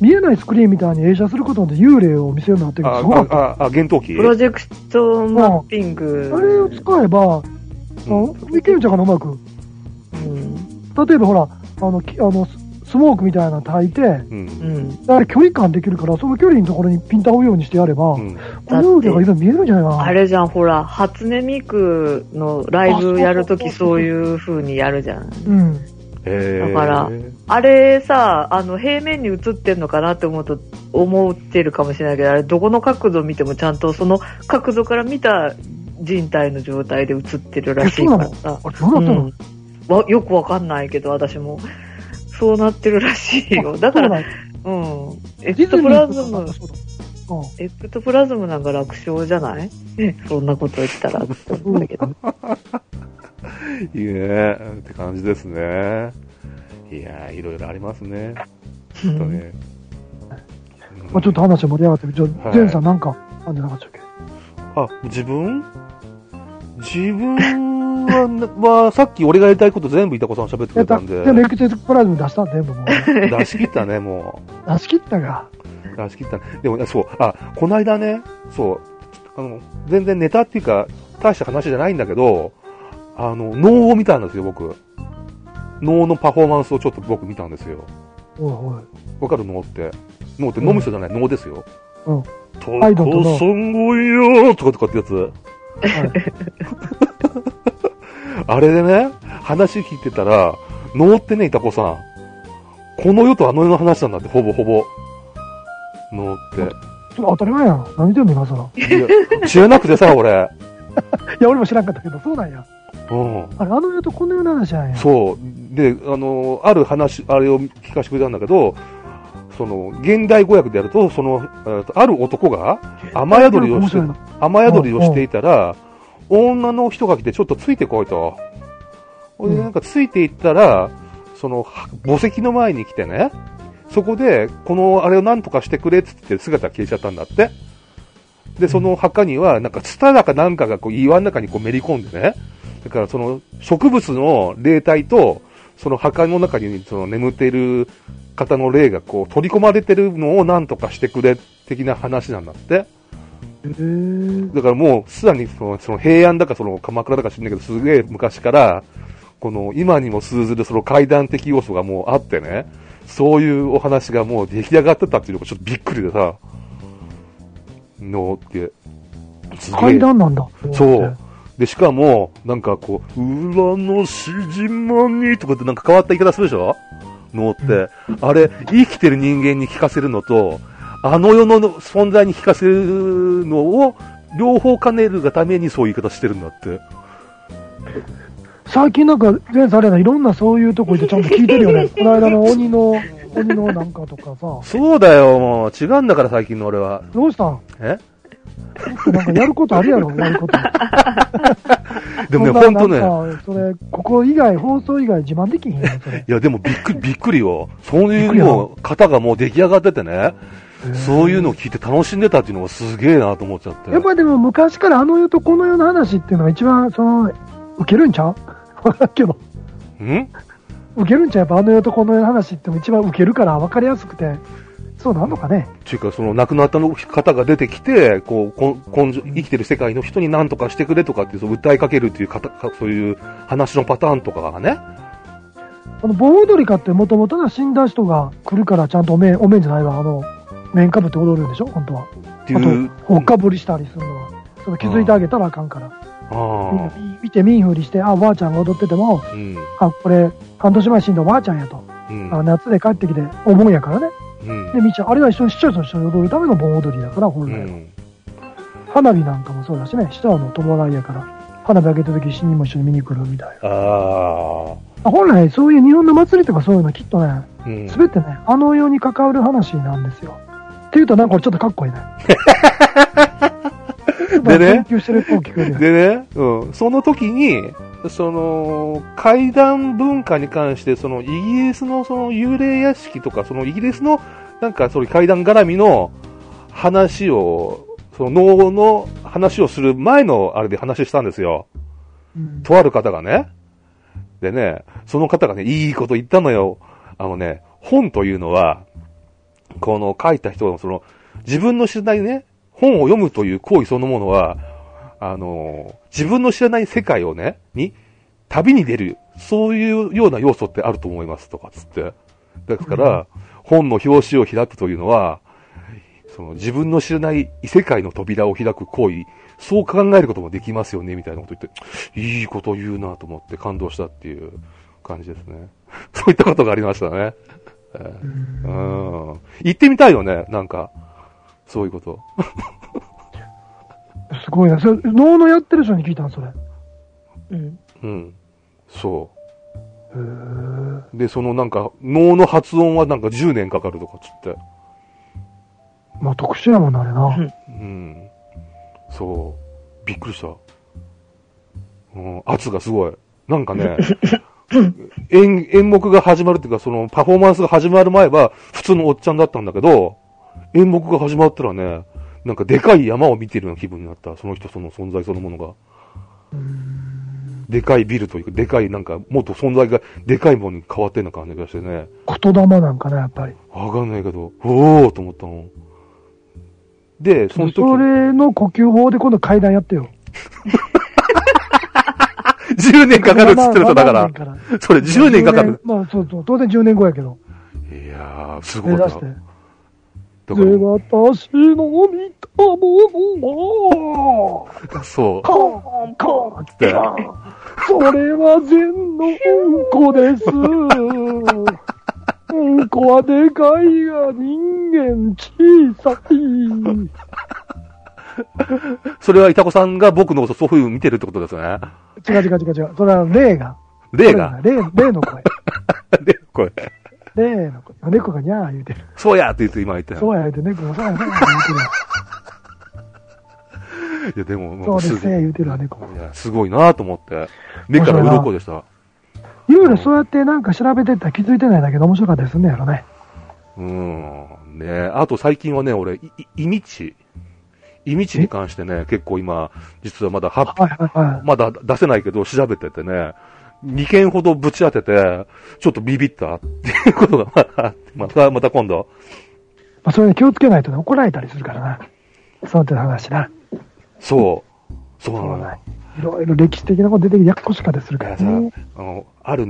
見えないスクリーンみたいに映写することで幽霊を見せるようになってるけど、すごかった。幻灯機プロジェクトマッピング。あれを使えば、いけるんちゃうかな、うまく。例えばほら、スモークみたいなの焚いて、だから距離感できるから、その距離のところにピンタを追うようにしてやれば、この幽霊が今見えるんじゃないかな。あれじゃん、ほら、初音ミクのライブやるときそういう風にやるじゃん。だから、あれさ、平面に映ってんのかなって思ってるかもしれないけど、あれどこの角度見てもちゃんとその角度から見た人体の状態で映ってるらしいからさ。よくわかんないけど、私も。そうなってるらしいよ。だから、エクトプラズム、エクトプラズムなんか楽勝じゃないそんなこと言ったらって思うんだけどいいねって感じですね。いやーいろいろありますねちょっとね、まあ、ちょっと話盛り上がってる。じゃあ、はい、ジェンさんなんかあんじゃなかったっけ。あ、自分は、まあ、さっき俺がやりたいこと全部イタコさん喋ってくれたんで。で、エクトプラズム出した全部もう出し切ったね、もう。出し切った。でも、そう、あ、この間ね、そう、全然ネタっていうか、大した話じゃないんだけど、能を見たんですよ、僕。能のパフォーマンスをちょっと僕見たんですよ。おいおい。わかる能って。能って脳みそじゃない、能ですよ。うん。アイドルとソンゴよーとかとかってやつ、はい、あれでね話聞いてたら能ってねイタコさんこの世とあの世の話なんだってほぼほぼ能って当たり前やん何でも今更知らなくてさ俺いや俺も知らんかったけどそうなんや、うん、あれあの世とこの世の話なんやそうである話あれを聞かせてくれたんだけどその現代語訳でやるとそのある男が雨宿りをしていたら女の人が来てちょっとついてこいと、うん、なんかついていったらその墓石の前に来てねそこでこのあれをなんとかしてくれって言って姿消えちゃったんだってでその墓にはなんかツタだかなんかがこう岩の中にこうめり込んでねだからその植物の霊体とその墓の中にその眠っている方の霊がこう取り込まれてるのをなんとかしてくれ的な話なんだって、だからもうすでにその平安だかその鎌倉だか知んないけどすげえ昔からこの今にも通ずるその怪談的要素がもうあってねそういうお話がもう出来上がってたっていうのがちょっとびっくりでさのってすげえ怪談なんだそうでしかもなんかこう裏のしじまにとかってなんか変わった言い方するでしょ能って、うん、あれ生きてる人間に聞かせるのとあの世の存在に聞かせるのを両方兼ねるがためにそういう言い方してるんだって最近なんか前されないろんなそういうとこでちゃんと聞いてるよねこの間の鬼のなんかとかさそうだよもう違うんだから最近の俺はどうしたんえなんかやることあるやろやることでもね本当ねそれここ以外放送以外自慢できへんやんそれいやでもびっくりよそういうの方がもう出来上がっててねそういうのを聞いて楽しんでたっていうのがすげえなと思っちゃってやっぱでも昔からあの世とこの世の話っていうのが一番そのウケるんちゃう分かるけどウケるんちゃうやっぱあの世とこの世の話って一番ウケるから分かりやすくてそうなのかねっていうかその亡くなった方が出てきてこう生きてる世界の人に何とかしてくれとかってそう訴えかけるっていうそういう話のパターンとかがね盆踊りかってもともと死んだ人が来るからちゃんとお面じゃないわ面かぶって踊るんでしょ本当はっていうあとおかぶりしたりするのはその気づいてあげたらあかんからあ見て見んふりしてあおばあちゃんが踊ってても、うん、あこれ半年前死んだおばあちゃんやと、うん、夏で帰ってきて思うんやからねうん、でみちゃんあれは一緒に市長と一緒に踊るための盆踊りだから本来は、うん、花火なんかもそうだしね市長の友達やから花火上げた時市民も一緒に見に来るみたいな本来そういう日本の祭りとかそういうのきっとね、うん、全てねあの世に関わる話なんですよっていうとなんかちょっとかっこいいねでね、研究してる方聞こえるよねでね、うん、その時にその怪談文化に関してそのイギリスのその幽霊屋敷とかそのイギリスのなんかそういう怪談絡みの話をその能の話をする前のあれで話したんですよ、うん、とある方がねでねその方がねいいこと言ったのよね本というのはこの書いた人のその自分の知らないね本を読むという行為そのものは自分の知らない世界をね、に、旅に出る、そういうような要素ってあると思いますとか、つって。だから、本の表紙を開くというのは、その自分の知らない異世界の扉を開く行為、そう考えることもできますよね、みたいなこと言って、いいこと言うなと思って感動したっていう感じですね。そういったことがありましたね。うん。行ってみたいよね、なんか。そういうこと。すごいな。それ、能のやってる人に聞いたんそれ。うん。うん。そう。で、そのなんか、能の発音はなんか10年かかるとかっつって。まあ特殊やもんな、あれな。うん。そう。びっくりした。うん、圧がすごい。なんかね、演目が始まるっていうか、そのパフォーマンスが始まる前は普通のおっちゃんだったんだけど、演目が始まったらね、なんかでかい山を見てるような気分になった。その人その存在そのものが。でかいビルというか、でかいなんか、もっと存在がでかいものに変わってんな感じがしてね。言霊なんかな、やっぱり。わかんないけど、おーと思ったの。で、その時。それの呼吸法で今度階段やってよ。10年かかるっつってると、だから。それ10年かかる。まあそうそう、当然10年後やけど。いやー、すごいな。私の見たものは、そう。コーンコーンって。それは全のうんこです。うんこはでかいが人間小さい。それはイタコさんが僕の祖父を見てるってことですね。違う。それは霊が。霊の声。霊の声。で、猫がニャー言うてる。そうやって言って今言ってる。そうや言うて、猫がそうや言うてる。いや、でも、そうですね、言うてるわ、猫が。すごいなぁと思って。目から鱗でした。いろいろそうやってなんか調べてったら気づいてないだけど面白かったですね、やろね。ねあと最近はね、俺、イミチに関してね、結構今、実はまだまだ出せないけど、調べててね。2件ほどぶち当てて、ちょっとビビったっていうことがまた今度。まあ、それに気をつけないとね、怒られたりするからな。その手の話な。そうなのよ。いろいろ歴史的なこと出てきて、やっこしかでするからね。ある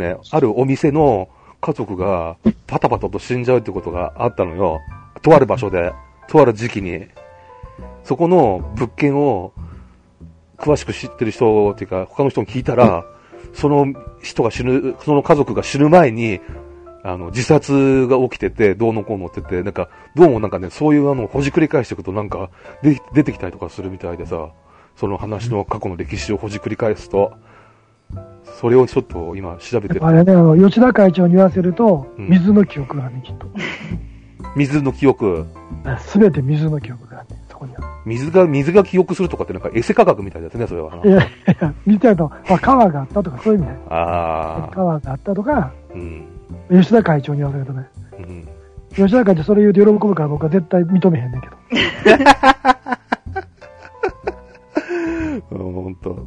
お店の家族がパタパタと死んじゃうってことがあったのよ。とある場所で、とある時期に。そこの物件を詳しく知ってる人っていうか、他の人に聞いたら、その家族が死ぬ前に、自殺が起きてて、どうのこうのってて、なんか、どうもなんかね、そういうほじくり返していくとなんか、出てきたりとかするみたいでさ、その話の過去の歴史をほじくり返すと、それをちょっと今調べてる。あれね、吉田会長に言わせると、水の記憶がね、きっと。水の記憶。すべて水の記憶がね、そこにある。水が記憶するとかってなんかエセ科学みたいですね、それは。いや、みたいな、川があったとかそういう意味ね。川があったとか、うん、吉田会長に言わせるとね、うん。吉田会長それ言うと喜ぶから僕は絶対認めへんねんけど。本当。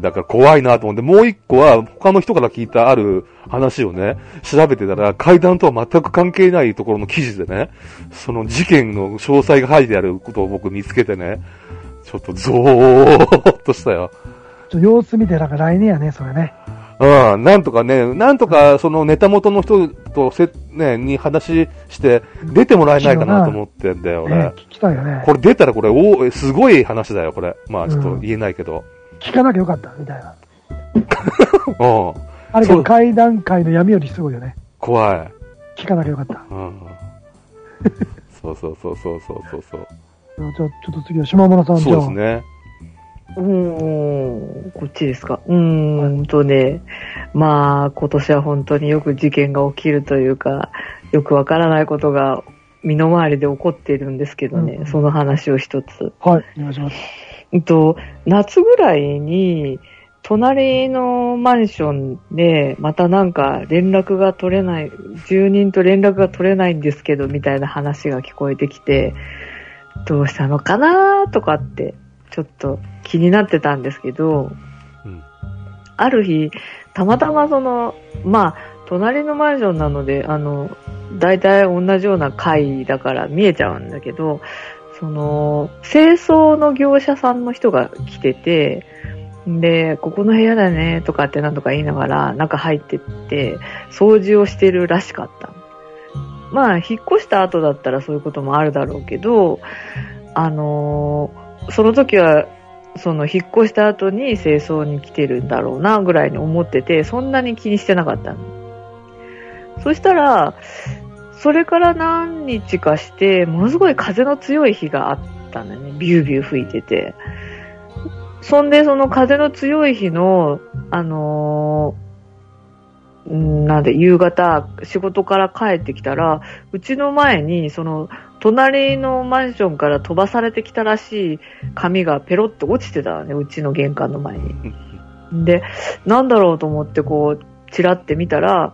だから怖いなと思って、もう一個は他の人から聞いたある話をね、調べてたら、階段とは全く関係ないところの記事でね、その事件の詳細が書いてあることを僕見つけてね、ちょっとゾーっとしたよ。様子見て、なんか来年やね、それね。うん、なんとかそのネタ元の人とね、に話して、出てもらえないかなと思ってんだよ、俺。聞きたいよね。これ出たらこれ、すごい話だよ、これ。まあちょっと言えないけど。聞かなきゃよかったみたいな。あれが階段階の闇よりすごいよね。怖い。聞かなきゃよかった。うん。そう。じゃあちょっと次は島村さん。そうですね。こっちですか。本当ね。まあ今年は本当によく事件が起きるというか、よくわからないことが身の回りで起こっているんですけどね。その話を一つ。はい。お願いします。夏ぐらいに、隣のマンションで、またなんか連絡が取れない、住人と連絡が取れないんですけど、みたいな話が聞こえてきて、どうしたのかなとかって、ちょっと気になってたんですけど、ある日、たまたままあ、隣のマンションなので、だいたい同じような階だから見えちゃうんだけど、清掃の業者さんの人が来てて、で、ここの部屋だねとかってなんとか言いながら中入ってって掃除をしてるらしかった。まあ、引っ越した後だったらそういうこともあるだろうけど、その時は引っ越した後に清掃に来てるんだろうなぐらいに思ってて、そんなに気にしてなかった。そしたら、それから何日かして、ものすごい風の強い日があったんだね。ビュービュー吹いてて。そんで、その風の強い日の、なんで夕方仕事から帰ってきたら、うちの前にその隣のマンションから飛ばされてきたらしい紙がペロッと落ちてたね、うちの玄関の前に。で、なんだろうと思ってこうチラって見たら、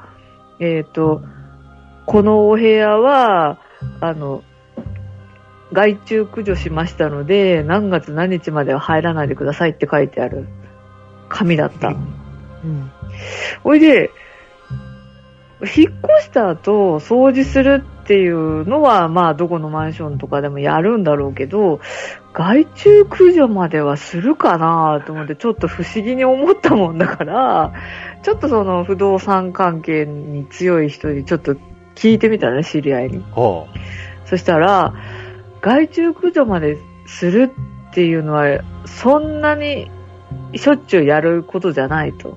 このお部屋は外注駆除しましたので何月何日までは入らないでくださいって書いてある紙だった。うん。おいで、引っ越した後掃除するっていうのはまあどこのマンションとかでもやるんだろうけど、害虫駆除まではするかなと思ってちょっと不思議に思ったもんだから、ちょっとその不動産関係に強い人にちょっと聞いてみたね、知り合いに。はあ、そしたら害虫駆除までするっていうのはそんなにしょっちゅうやることじゃないと、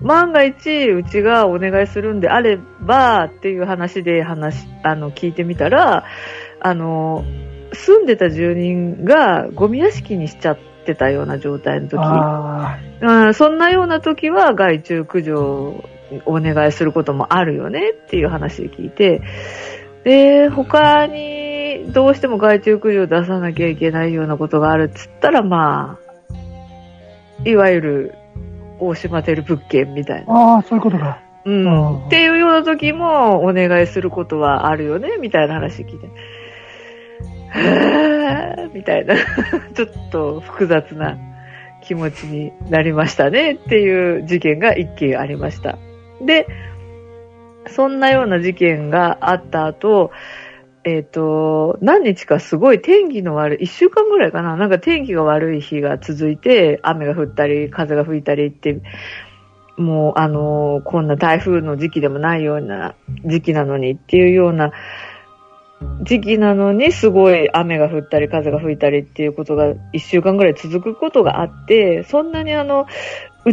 万が一うちがお願いするんであればっていう話で聞いてみたら、住んでた住人がゴミ屋敷にしちゃってたような状態の時、そんなような時は害虫駆除をお願いすることもあるよねっていう話を聞いて、で他にどうしても害虫駆除を出さなきゃいけないようなことがあるっつったら、まあいわゆる大島てる物件みたいな。ああ、そういうことか。うん。っていうような時もお願いすることはあるよねみたいな話聞いて、みたいなちょっと複雑な気持ちになりましたねっていう事件が一件ありました。で、そんなような事件があった後、何日かすごい天気の悪い、一週間ぐらいかな、なんか天気が悪い日が続いて、雨が降ったり風が吹いたりって、もうこんな台風の時期でもないような時期なのにっていうような時期なのに、すごい雨が降ったり風が吹いたりっていうことが一週間ぐらい続くことがあって、そんなにう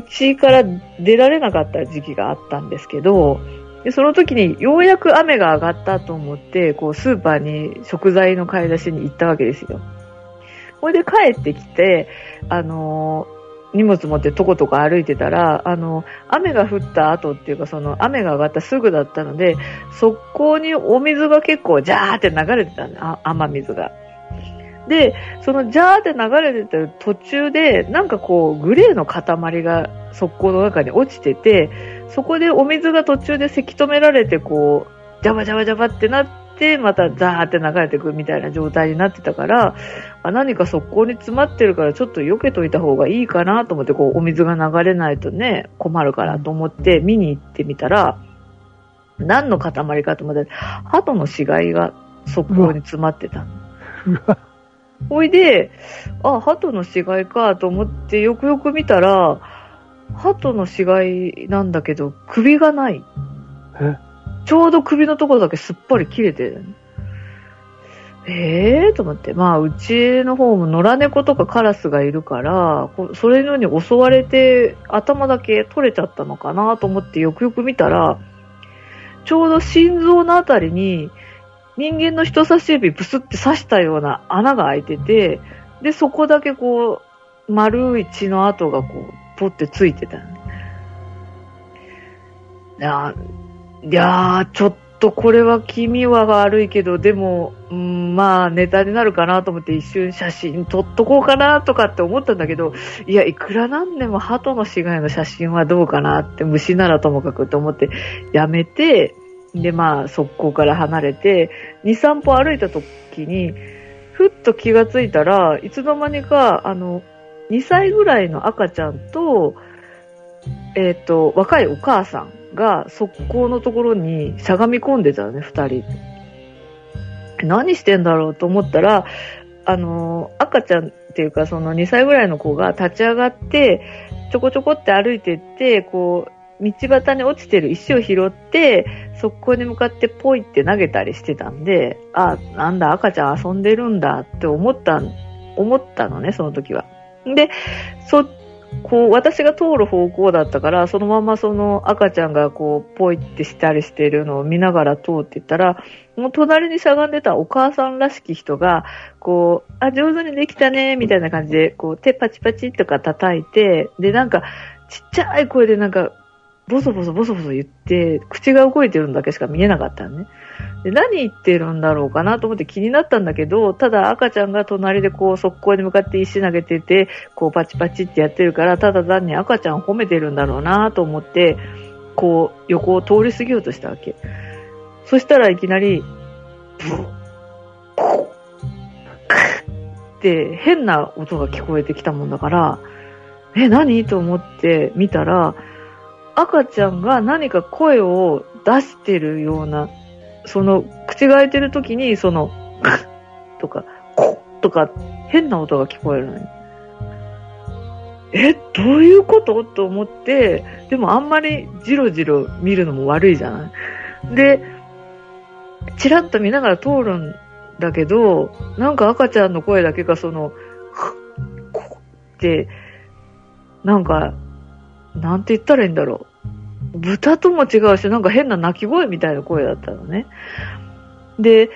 ちから出られなかった時期があったんですけど、でその時にようやく雨が上がったと思ってこうスーパーに食材の買い出しに行ったわけですよ。それで帰ってきて、荷物持ってとことか歩いてたら、雨が降った後っていうか、その雨が上がったすぐだったので、そこにお水が結構ジャーって流れてたんだ、雨水が。で、そのジャーって流れてた途中で、なんかこうグレーの塊が側溝の中に落ちてて、そこでお水が途中でせき止められて、こうジャバジャバジャバってなって、またザーって流れてくみたいな状態になってたから、何か側溝に詰まってるからちょっと避けといた方がいいかなと思って、こうお水が流れないとね困るからと思って見に行ってみたら、何の塊かと思って、鳩の死骸が側溝に詰まってた。ほいで、あ、鳩の死骸かと思ってよくよく見たら、鳩の死骸なんだけど首がない。え？ちょうど首のところだけすっぱり切れてる。と思って、まあうちの方も野良猫とかカラスがいるから、それのように襲われて頭だけ取れちゃったのかなと思ってよくよく見たら、ちょうど心臓のあたりに人間の人差し指ブスって刺したような穴が開いてて、でそこだけこう丸い血の跡がこうポってついてた。いやーちょっとこれは気味は悪いけど、でも、まあネタになるかなと思って一瞬写真撮っとこうかなとかって思ったんだけど、いやいくらなんでも鳩の死骸の写真はどうかなって、虫ならともかくと思ってやめて、でまあ速攻から離れて 2,3 歩歩いた時にふっと気がついたら、いつの間にか2歳ぐらいの赤ちゃんと、若いお母さんが側溝のところにしゃがみ込んでたね、二人。何してんだろうと思ったら、赤ちゃんっていうかその2歳ぐらいの子が立ち上がって、ちょこちょこって歩いてって、こう、道端に落ちてる石を拾って、側溝に向かってポイって投げたりしてたんで、あ、なんだ赤ちゃん遊んでるんだって思ったのね、その時は。で、こう私が通る方向だったから、そのままその赤ちゃんがこうポイってしたりしてるのを見ながら通っていったら、もう隣にしゃがんでたお母さんらしき人がこう、あ、上手にできたねみたいな感じでこう手パチパチとか叩いて、でなんかちっちゃい声でなんかボソボソ言って口が動いてるのだけしか見えなかったのね。で、何言ってるんだろうかなと思って気になったんだけど、ただ赤ちゃんが隣でこう速攻に向かって石投げててこうパチパチってやってるから、ただ単に赤ちゃんを褒めてるんだろうなと思ってこう横を通り過ぎようとしたわけ。そしたらいきなりって変な音が聞こえてきたもんだから、何と思って見たら、赤ちゃんが何か声を出してるような、その口が開いてる時にそのカッとかコッとか変な音が聞こえるのに、どういうことと思って、でもあんまりジロジロ見るのも悪いじゃない。でチラッと見ながら通るんだけど、なんか赤ちゃんの声だけがそのカッコッってなんかなんて言ったらいいんだろう、豚とも違うし、なんか変な鳴き声みたいな声だったのね。で、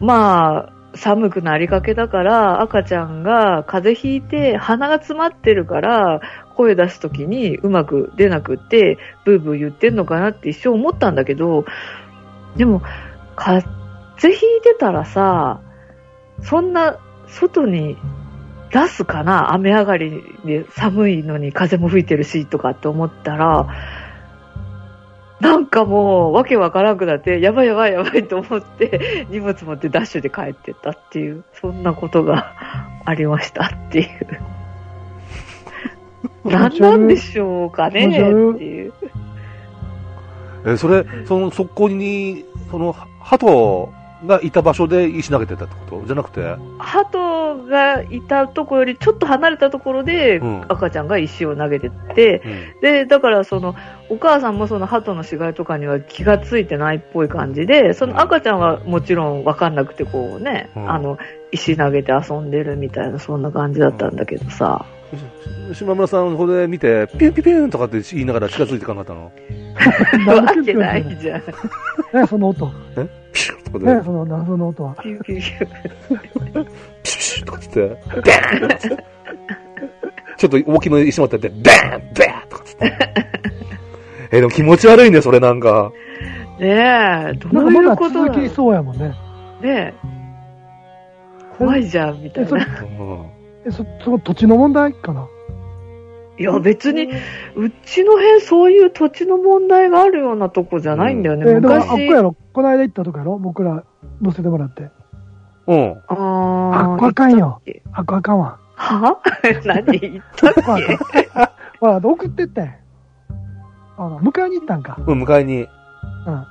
まあ寒くなりかけだから、赤ちゃんが風邪ひいて鼻が詰まってるから声出すときにうまく出なくってブーブー言ってんのかなって一生思ったんだけど、でも風邪ひいてたらさ、そんな外に出すかな、雨上がりで寒いのに風も吹いてるしとかって思ったら、なんかもうわけわからなくなって、やばいと思って荷物持ってダッシュで帰ってったっていう、そんなことがありましたっていう。何なんでしょうかねっていう。それ、その速攻にその鳩がいた場所で石投げてたってことじゃなくて、鳩がいたところよりちょっと離れたところで赤ちゃんが石を投げてて、でだからそのお母さんもその鳩の死骸とかには気がついてないっぽい感じで、その赤ちゃんはもちろん分かんなくてこうね、石投げて遊んでるみたいな、そんな感じだったんだけどさ、島村さんこれ見てピュンピュンピュンとかって言いながら近づいてかなかったの？わけないじゃん。何その音、ピシュッとかで、何その謎の音はピューピューピシュッとかつってバーンってちょっと大きめに石持ってってバーンバーンとかつってでも気持ち悪いねそれ、なんかねえ、どういうことだ、続きそうやもんね、ねえ怖いじゃんみたいな。その土地の問題かな。いや別にうちの辺そういう土地の問題があるようなとこじゃないんだよね、昔。あっこやろ、この間行ったとこやろ、僕ら乗せてもらって。あっこあかんよ、あっこあかんわ。は何言ったっけ。ほら送ってったん、迎えに行ったんか。迎えに、あ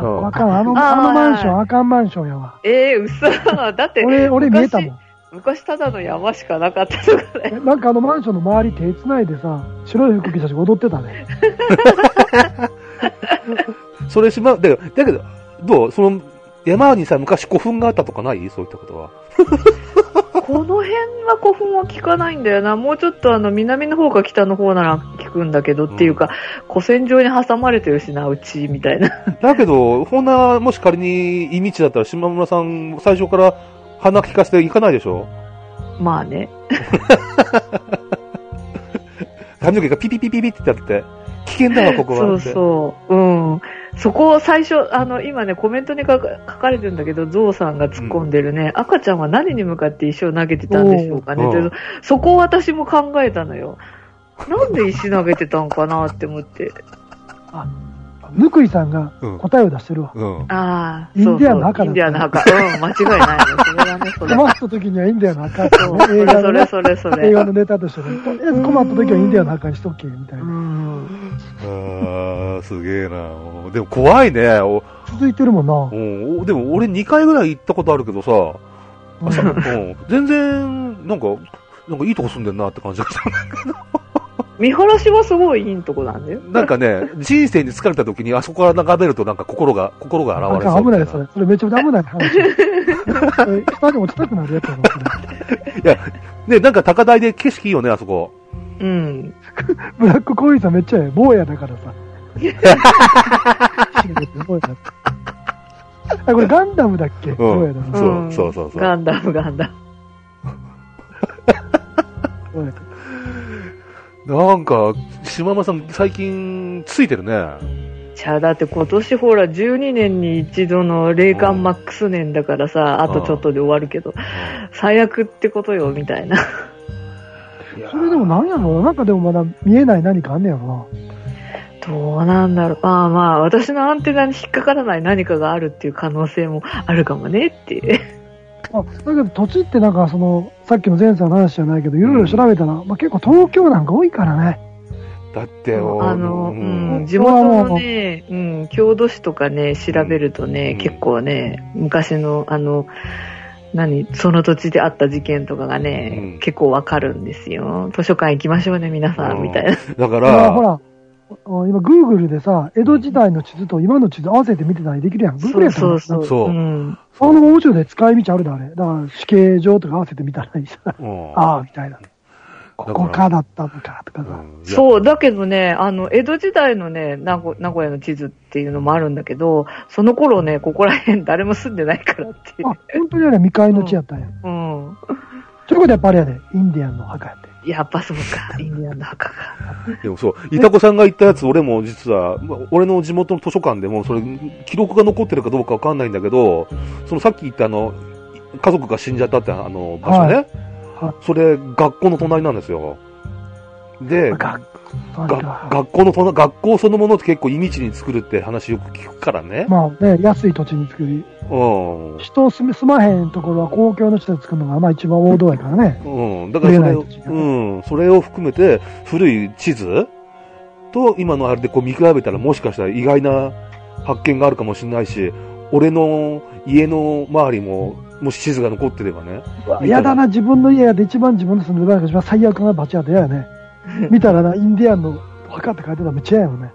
っこあかんわ、あのマンション、あかんマンションやわ。うそだって俺見えたもん。昔ただの山しかなかったとかね。なんかあのマンションの周り手繋いでさ、白い服着たし踊ってたね。それしま、だけど、どうその山にさ、昔古墳があったとかない？そういったことは。この辺は古墳は聞かないんだよな。もうちょっと南の方か北の方なら聞くんだけど、っていうか、古戦場に挟まれてるしな、うち、みたいな。だけど、ほんな、もし仮に、いい道だったら島村さん、最初から、鼻利かせていかないでしょ。まあね。髪の毛がピピピピピってなってて危険だわここは。そうそう。うん。そこを最初今ねコメントに書かれてるんだけど、ゾウさんが突っ込んでるね。赤ちゃんは何に向かって石を投げてたんでしょうかね。そこを私も考えたのよ。なんで石投げてたんかなって思って。ぬくいさんが答えを出してるわ。ああ、インディアの赤だ。インディアの赤。間違いないね。それだね、それ。困った時にはインディアの赤って、映画の、ね、映画のネタとしてね。とりあえず困った時はインディアの赤にしとけ、みたいな。すげえな。でも怖いね。続いてるもんな。でも俺2回ぐらい行ったことあるけどさ、全然、なんかいいとこ住んでんなって感じだったんだけど。見晴らしはすごいいいとこなんだよ。なんかね、人生に疲れた時にあそこから眺めるとなんか心が現れそう。危ないそれめちゃくちゃ危ない話。下に落ちたくなるやつだもん。いや、ね、なんか高台で景色いいよね、あそこ。うん。ブラックコーヒーさんめっちゃ坊やだからさ。あ、これガンダムだっけ？坊やだな。そう。ガンダム。なんか島山さん最近ついてるね。じゃあだって今年ほら12年に一度の霊感マックス年だからさ、あとちょっとで終わるけど、最悪ってことよみたいな。それでもなんやろう、なんかでもまだ見えない何かあんねやろな。どうなんだろう。まあまあ私のアンテナに引っかからない何かがあるっていう可能性もあるかもねっていう。あ、だけど土地ってなんかそのさっきの前世の話じゃないけどいろいろ調べたら、まあ、結構東京なんか多いからね。だって地元のね、郷土史とかね調べるとね、結構ね昔のその土地であった事件とかがね、結構わかるんですよ。図書館行きましょうね皆さんみたいな。だからほら今 Google でさ江戸時代の地図と今の地図合わせて見てたりできるやん。 Google やったらそう、その宇宙で使い道あるであれ。だから死刑場とか合わせてみたらいいさ、ああみたいな。ここかだったのかとかさ、そうだけどね、江戸時代のね名古屋の地図っていうのもあるんだけど、その頃ねここら辺誰も住んでないからっていう。あ、本当にあれ未開の地やったんや。うん。ということでやっぱあれやで、インディアンの墓やって。やっぱそうか、インディアンの墓か。でもそう、イタコさんが言ったやつ、俺も実は、俺の地元の図書館でもそれ記録が残ってるかどうかわかんないんだけど、そのさっき言った家族が死んじゃったって場所ね。はい、それ学校の隣なんですよ。で、学校そのものって結構意味地に作るって話よく聞くからね。まあね、安い土地に作り、人住まへんところは公共の地で作るのがまあ一番王道やからね。だからそれを含めて古い地図と今のあれでこう見比べたら、もしかしたら意外な発見があるかもしれないし、俺の家の周りも。もし地図が残ってればね。嫌だな、自分の家やで一番自分の住んでる場合が一番最悪な場所やでやね。見たらな、インディアンの墓って書いてたらめっちゃ嫌やよね。